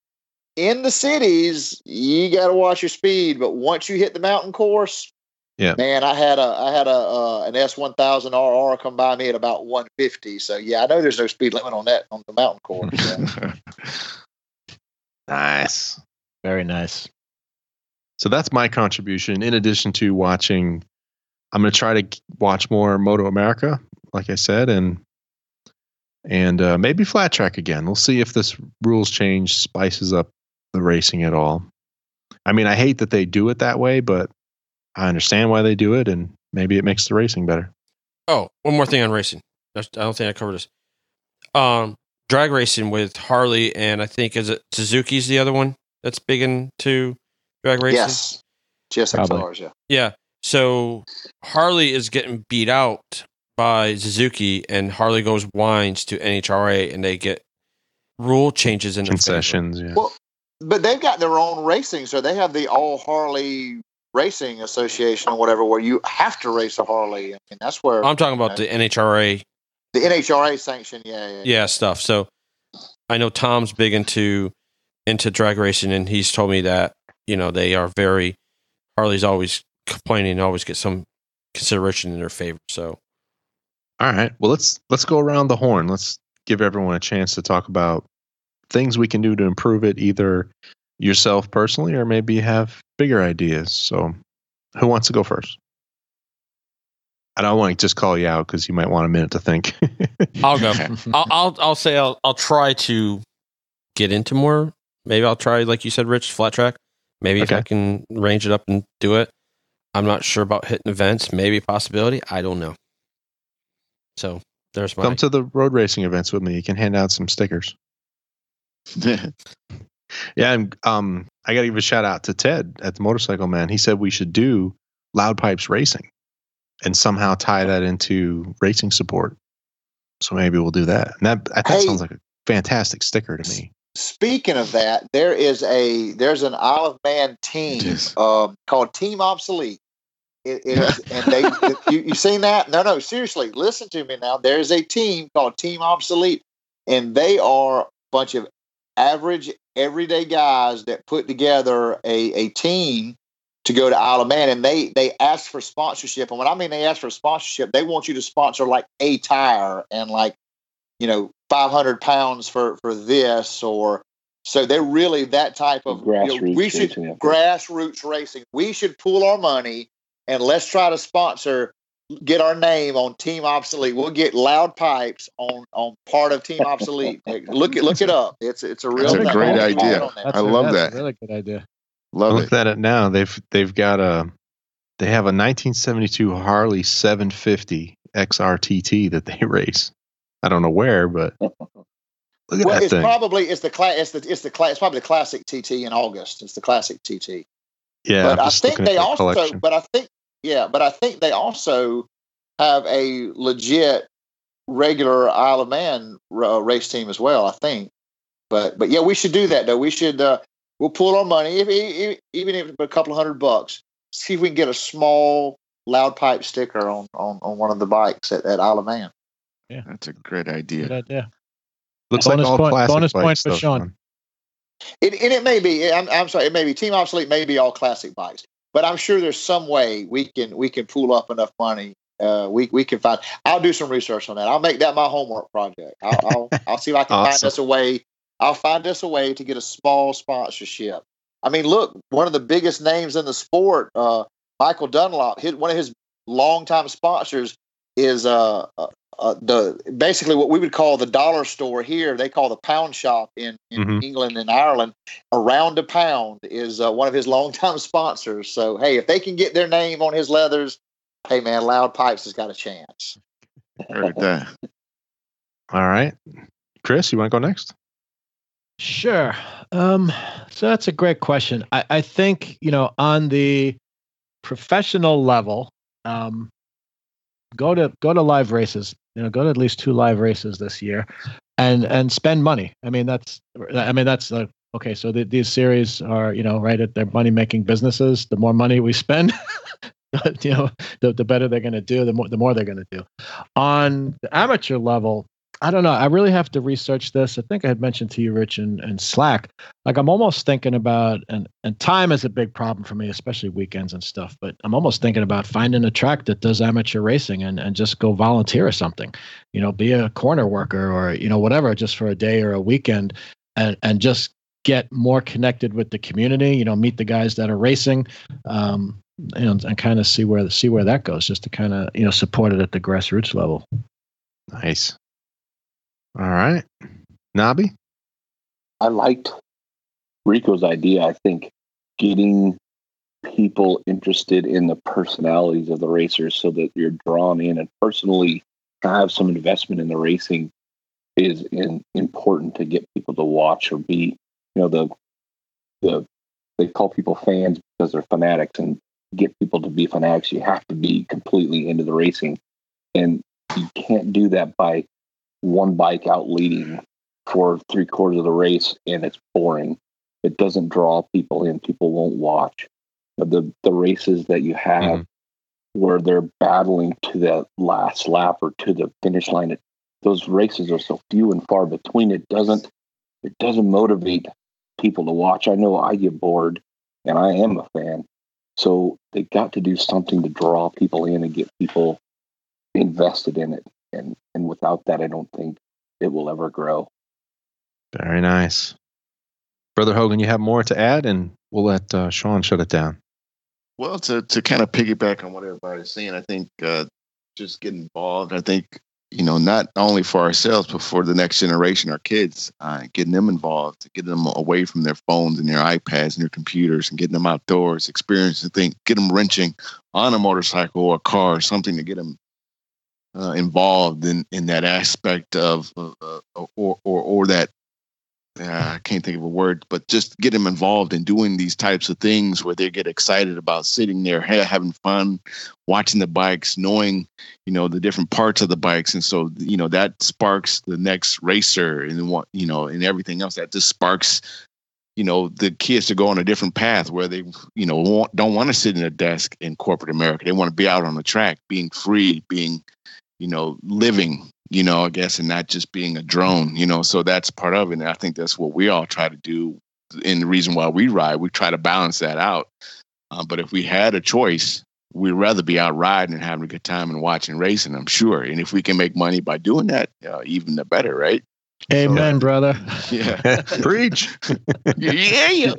In the cities, you got to watch your speed. But once you hit the mountain course, man, I had an S1000RR come by me at about 150. So yeah, I know there's no speed limit on that on the mountain course. So. Nice, very nice. So that's my contribution. In addition to watching, I'm going to try to watch more Moto America, like I said, and maybe Flat Track again. We'll see if this rules change spices up the racing at all. I mean, I hate that they do it that way, but I understand why they do it, and maybe it makes the racing better. Oh, one more thing on racing. I don't think I covered this. Drag racing with Harley, and I think Suzuki's the other one that's big into drag racing? Yes. GSXRs, yeah. Yeah. So Harley is getting beat out by Suzuki, and Harley goes winds to NHRA, and they get rule changes in concessions. Yeah. Well, but they've got their own racing, so they have the All Harley Racing Association or whatever, where you have to race a Harley. I mean, that's where I'm talking about the NHRA. The NHRA sanction, yeah, stuff. So I know Tom's big into drag racing, and he's told me that. You know, they are very, Harley's always complaining, always get some consideration in their favor. So, all right. Well, let's go around the horn. Let's give everyone a chance to talk about things we can do to improve it, either yourself personally or maybe have bigger ideas. So, Who wants to go first? I don't want to just call you out because you might want a minute to think. I'll go. I'll try to get into more. Maybe I'll try, like you said, Rich, flat track. Maybe if I can range it up and do it. I'm not sure about hitting events. Maybe a possibility. I don't know. So there's my... Come to the road racing events with me. You can hand out some stickers. Yeah, and I got to give a shout out to Ted at the Motorcycle Man. He said we should do Loud Pipes Racing and somehow tie that into racing support. So maybe we'll do that. And that sounds like a fantastic sticker to me. Speaking of that, there's an Isle of Man team called Team Obsolete. You seen that? No, seriously, listen to me now. There's a team called Team Obsolete, and they are a bunch of average, everyday guys that put together a team to go to Isle of Man, and they ask for sponsorship. And when I mean they ask for sponsorship, they want you to sponsor like a tire and like, you know, 500 pounds for this, or so they're really that type of grassroots racing. We should pool our money and let's try to sponsor, get our name on Team Obsolete. We'll get Loud Pipes on part of Team Obsolete. Look it up. It's a real thing. That's a great idea. I love that. That's a really good idea. Love it. Look at it now. They've got they have a 1972 Harley 750 XRTT that they race. I don't know where, but look at that thing. It's probably the classic TT in August. It's the classic TT. Yeah, but I think they also have a legit regular Isle of Man race team as well. I think, but yeah, we should do that though. We should we'll pull our money, even if it's a couple $100, see if we can get a small Loud Pipe sticker on one of the bikes at Isle of Man. Yeah, that's a great idea. Good idea. Looks bonus like all point, classic bonus bikes, point for though, Sean. It may be Team Obsolete, maybe all classic bikes, but I'm sure there's some way we can pool up enough money. We can find. I'll do some research on that. I'll make that my homework project. I'll see if I can find us a way. I'll find us a way to get a small sponsorship. I mean, look, one of the biggest names in the sport, Michael Dunlop, one of his longtime sponsors is basically what we would call the dollar store here. They call the pound shop in England and Ireland. Around a Pound is one of his longtime sponsors. So, hey, if they can get their name on his leathers, hey, man, Loud Pipes has got a chance. Heard that. All right. Chris, you want to go next? Sure. So that's a great question. I think, you know, on the professional level, go to live races. You know, go to at least 2 live races this year, and spend money. I mean that's okay. So these series are, you know, right at their money making businesses. The more money we spend, you know, the better they're going to do. The more they're going to do. On the amateur level, I don't know. I really have to research this. I think I had mentioned to you, Rich, and Slack. Like, I'm almost thinking about, and time is a big problem for me, especially weekends and stuff. But I'm almost thinking about finding a track that does amateur racing and just go volunteer or something. You know, be a corner worker or, you know, whatever, just for a day or a weekend, and just get more connected with the community. You know, meet the guys that are racing, and kind of see where that goes. Just to kind of, you know, support it at the grassroots level. Nice. All right. Nobby? I liked Rico's idea. I think getting people interested in the personalities of the racers so that you're drawn in and personally have some investment in the racing is important to get people to watch or be, you know, they call people fans because they're fanatics, and to get people to be fanatics, you have to be completely into the racing. And you can't do that by one bike out leading for 3/4 of the race, and it's boring. It doesn't draw people in. People won't watch. But the races that you have where they're battling to the last lap or to the finish line, those races are so few and far between. It doesn't motivate people to watch. I know I get bored, and I am a fan. So they got to do something to draw people in and get people invested in it. And without that, I don't think it will ever grow. Very nice. Brother Hogan, you have more to add, and we'll let Sean shut it down. Well, to kind of piggyback on what everybody's saying, I think just get involved. I think, you know, not only for ourselves, but for the next generation, our kids, getting them involved, to get them away from their phones and their iPads and their computers and getting them outdoors, experiencing things, get them wrenching on a motorcycle or a car or something to get them involved in that aspect of or that. I can't think of a word, but just get them involved in doing these types of things where they get excited about sitting there, having fun, watching the bikes, knowing, you know, the different parts of the bikes. And so, you know, that sparks the next racer and what, you know, and everything else that just sparks, you know, the kids to go on a different path where they, you know, don't want to sit in a desk in corporate America. They want to be out on the track, being free, being, you know, living, you know, I guess, and not just being a drone, you know, so that's part of it. And I think that's what we all try to do. And the reason why we ride, we try to balance that out. But if we had a choice, we'd rather be out riding and having a good time and watching racing, I'm sure. And if we can make money by doing that, even the better, right? Amen, so, brother. Yeah. Preach. Yeah.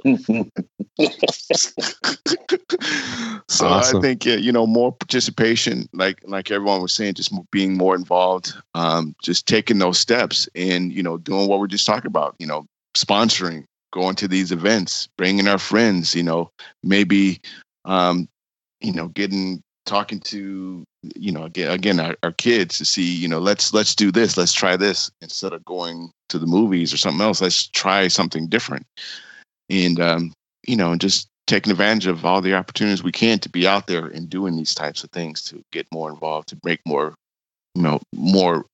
So awesome. I think, you know, more participation, like everyone was saying, just being more involved, just taking those steps and, you know, doing what we're just talking about, you know, sponsoring, going to these events, bringing our friends, you know, maybe, you know, talking to, you know, again, our kids to see, you know, let's do this. Let's try this instead of going to the movies or something else. Let's try something different. And, you know, and just taking advantage of all the opportunities we can to be out there and doing these types of things to get more involved, to make more, you know, more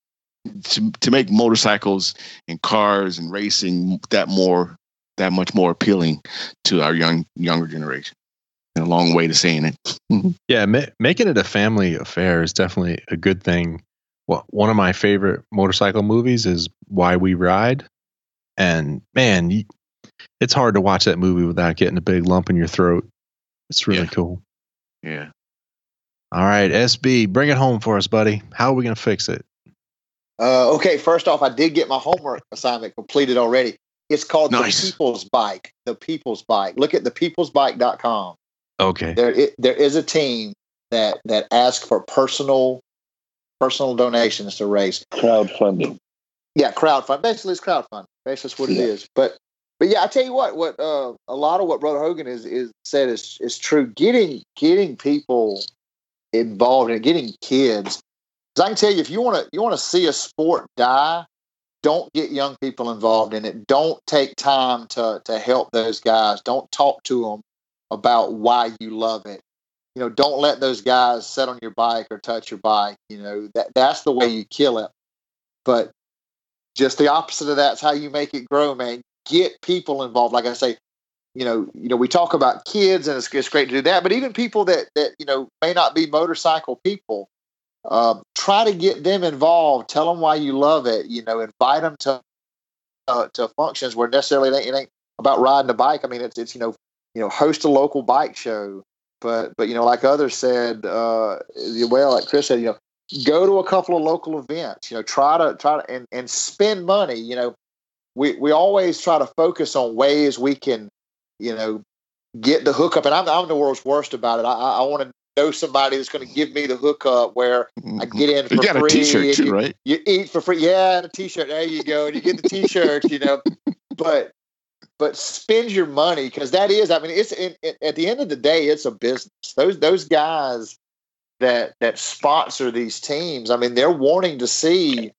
to make motorcycles and cars and racing that much more appealing to our younger generation. A long way to saying it. Yeah, making it a family affair is definitely a good thing. Well, one of my favorite motorcycle movies is Why We Ride. And man, it's hard to watch that movie without getting a big lump in your throat. It's really cool. Yeah. All right, SB, bring it home for us, buddy. How are we going to fix it? Okay, first off, I did get my homework assignment completed already. It's called nice. The People's Bike. The People's Bike. Look at thepeoplesbike.com. Okay. There is a team that asks for personal donations to race. Crowdfunding. Yeah, crowdfunding. Basically, it's crowdfunding. Basically, that's what it is. But yeah, I tell you what a lot of what Brother Hogan said is true. Getting people involved and getting kids. Because I can tell you, if you want to see a sport die, don't get young people involved in it. Don't take time to help those guys. Don't talk to them about why you love it. You know, don't let those guys sit on your bike or touch your bike. You know, that's the way you kill it. But just the opposite of that's how you make it grow, man. Get people involved. Like I say, you know, we talk about kids and it's great to do that, but even people that, you know, may not be motorcycle people, try to get them involved. Tell them why you love it. You know, invite them to functions where necessarily it ain't about riding a bike. I mean, it's, you know, host a local bike show, but, you know, like others said, like Chris said, you know, go to a couple of local events, you know, try to, and spend money. You know, we always try to focus on ways we can, you know, get the hookup. And I'm the world's worst about it. I want to know somebody that's going to give me the hookup where I get in for free. You got a t-shirt too, right? You eat for free. Yeah. And a t-shirt. There you go. And you get the t-shirt, you know, but spend your money, because that is, I mean, it's at the end of the day, it's a business. Those guys that sponsor these teams, I mean, they're wanting to see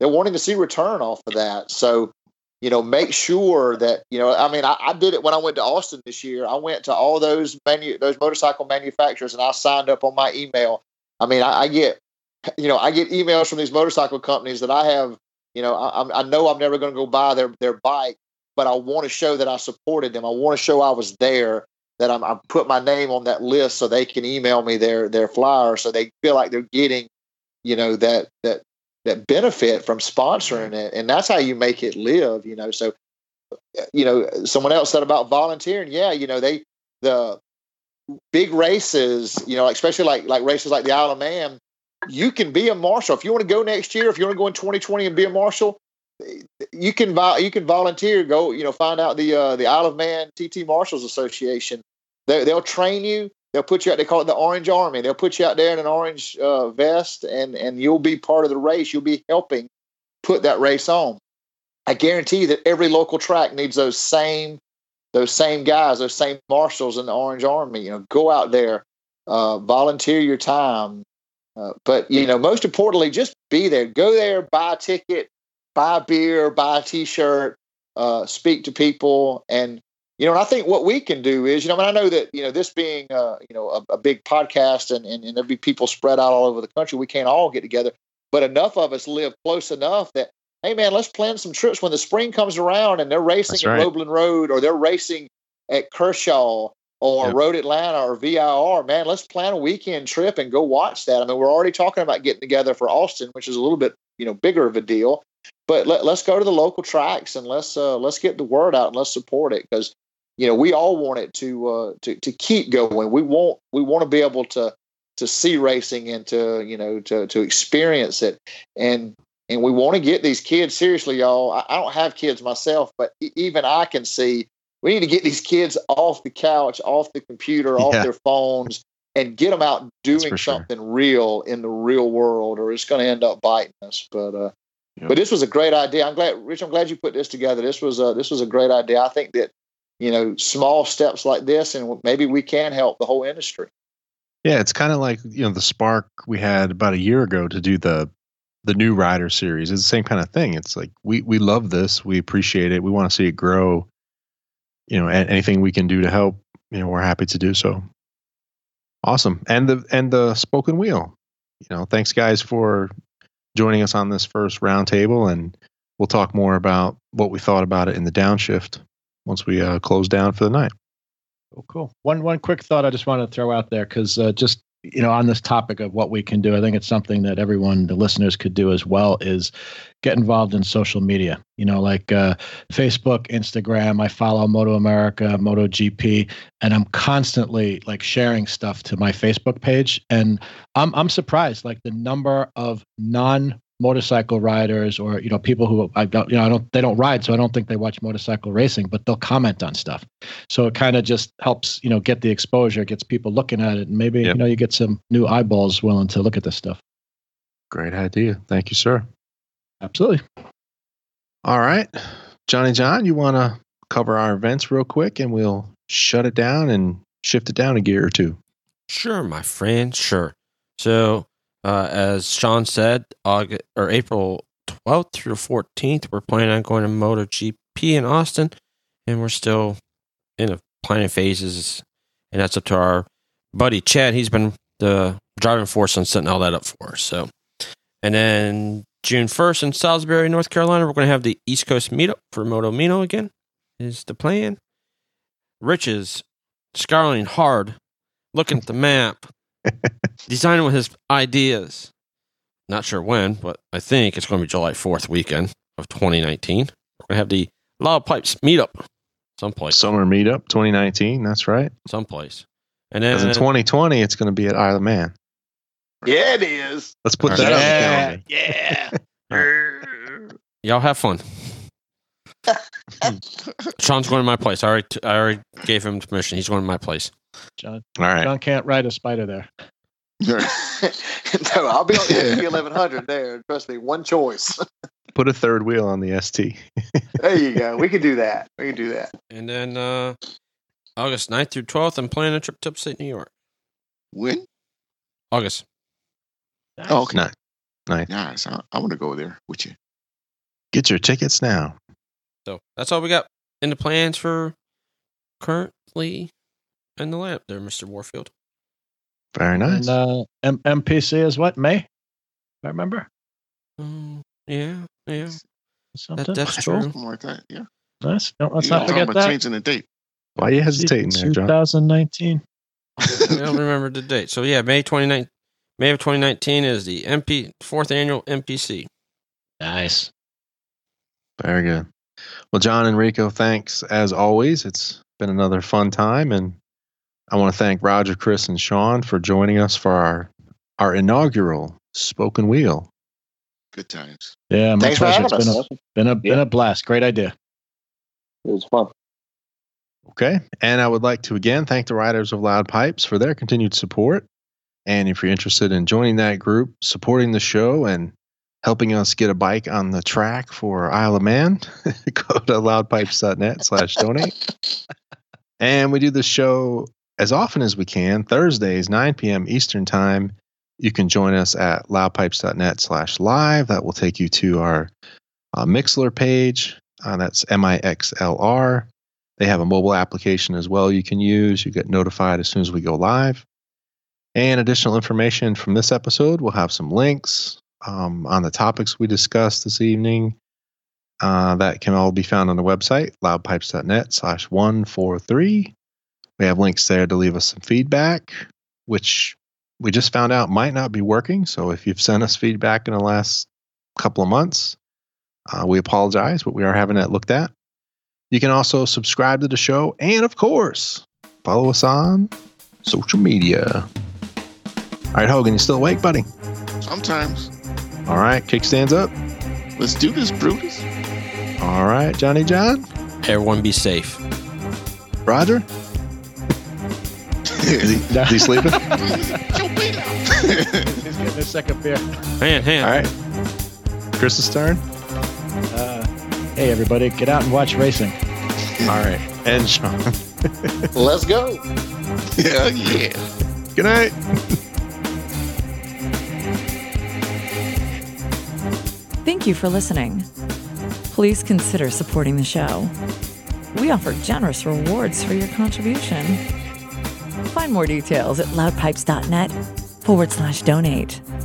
return off of that. So, you know, make sure that, you know, I mean, I did it when I went to Austin this year. I went to all those motorcycle manufacturers and I signed up on my email. I mean, I get emails from these motorcycle companies that I have, you know, I know I'm never going to go buy their bike, but I want to show that I supported them. I want to show I was there, that I put my name on that list so they can email me their flyer, so they feel like they're getting, you know, that benefit from sponsoring it. And that's how you make it live, you know. So, you know, someone else said about volunteering. Yeah, you know, the big races, you know, especially like races like the Isle of Man, you can be a marshal. If you want to go next year, if you want to go in 2020 and be a marshal, you can volunteer. Go, you know, find out the Isle of Man TT Marshals Association. They'll train you. They'll put you out. They call it the Orange Army. They'll put you out there in an orange vest, and you'll be part of the race. You'll be helping put that race on. I guarantee you that every local track needs those same guys, those same marshals in the Orange Army. You know, go out there, volunteer your time. But, you know, most importantly, just be there. Go there, buy a ticket, buy a beer, buy a T-shirt, speak to people. And, you know, and I think what we can do is, you know, I mean, I know that, you know, this being, you know, a big podcast and there'll be people spread out all over the country. We can't all get together. But enough of us live close enough that, hey, man, let's plan some trips when the spring comes around and they're racing at Roebling Road or they're racing at Kershaw or Road Atlanta or VIR, man, let's plan a weekend trip and go watch that. I mean, we're already talking about getting together for Austin, which is a little bit, you know, bigger of a deal, but let's go to the local tracks and let's get the word out and let's support it. Cause you know, we all want it to keep going. We want to be able to see racing and to, you know, to experience it. And we want to get these kids, seriously, y'all. I don't have kids myself, but even I can see we need to get these kids off the couch, off the computer, off their phones, and get them out doing something real in the real world, or it's going to end up biting us. But this was a great idea. I'm glad, Rich, you put this together. This was a great idea. I think that, you know, small steps like this, and maybe we can help the whole industry. Yeah, it's kind of like, you know, the spark we had about a year ago to do the new rider series. It's the same kind of thing. It's like, we love this. We appreciate it. We want to see it grow, you know, and anything we can do to help, you know, we're happy to do so. Awesome. And the spoken wheel, you know, thanks guys for joining us on this first roundtable, and we'll talk more about what we thought about it in the downshift once we close down for the night. Oh, cool. One quick thought I just want to throw out there. Cause just, you know, on this topic of what we can do, I think it's something that everyone, the listeners, could do as well, is get involved in social media, you know, like Facebook, Instagram. I follow Moto America, MotoGP, and I'm constantly like sharing stuff to my Facebook page. And I'm surprised, like the number of non-motorcycle riders, or, you know, people who they don't ride, so I don't think they watch motorcycle racing, but they'll comment on stuff. So it kind of just helps, you know, get the exposure, gets people looking at it, and maybe, you know, you get some new eyeballs willing to look at this stuff. Great idea. Thank you, sir. Absolutely. All right. Johnny John, you want to cover our events real quick and we'll shut it down and shift it down a gear or two? Sure, my friend. Sure. So, as Sean said, April 12th through 14th, we're planning on going to MotoGP in Austin, and we're still in the planning phases, and that's up to our buddy Chad. He's been the driving force on setting all that up for us. So, and then June 1st in Salisbury, North Carolina, we're going to have the East Coast meetup for Moto Mino again, is the plan. Rich is scowling hard, looking at the map, designing with his ideas. Not sure when, but I think it's going to be July 4th weekend of 2019. We're going to have the Loud Pipes meetup someplace. Summer meetup 2019, that's right. Someplace. And then in 2020, it's going to be at Isle of Man. Yeah, it is. Let's put that on the calendar. Yeah. Y'all have fun. Sean's going to my place. I already gave him permission. He's going to my place. John. All right. John can't ride a spider there. No, I'll be on the 1100 there. Trust me, one choice. Put a third wheel on the ST. There you go. We can do that. And then August 9th through 12th, I'm planning a trip to upstate New York. When? August. Nice. Oh, okay. 9th. Nice. I want to go there with you. Get your tickets now. So that's all we got in the plans for currently in the lab there, Mr. Warfield. Very nice. And MPC is what, May? I remember. Yeah. That's true. Something like that, yeah. Nice. Let's not forget that. Changing the date. Why are you hesitating there, John? 2019. I don't remember the date. So yeah, May of 2019 is the fourth annual MPC. Nice. Very good. Well, John and Rico, thanks as always. It's been another fun time, and I want to thank Roger, Chris, and Sean for joining us for our inaugural Spoken Wheel. Good times. Yeah, my pleasure. It's been a blast. Great idea. It was fun. Okay. And I would like to again thank the Riders of Loud Pipes for their continued support. And if you're interested in joining that group, supporting the show, and helping us get a bike on the track for Isle of Man, go to loudpipes.net/donate. And we do the show as often as we can, Thursdays, 9 p.m. Eastern Time. You can join us at loudpipes.net/live. That will take you to our Mixlr page. That's MIXLR. They have a mobile application as well you can use. You get notified as soon as we go live. And additional information from this episode, we'll have some links on the topics we discussed this evening. That can all be found on the website, loudpipes.net/143. We have links there to leave us some feedback, which we just found out might not be working. So if you've sent us feedback in the last couple of months, we apologize, but we are having that looked at. You can also subscribe to the show and, of course, follow us on social media. All right, Hogan, you still awake, buddy? Sometimes. All right, kickstands up. Let's do this, Brutus. All right, Johnny John. Everyone be safe. Roger? Is he sleeping? He's getting a second beer. Hand. All right. Chris's turn. Hey, everybody, get out and watch racing. All right. And Sean. Let's go. Yeah. Good night. Thank you for listening. Please consider supporting the show. We offer generous rewards for your contribution. Find more details at loudpipes.net/donate.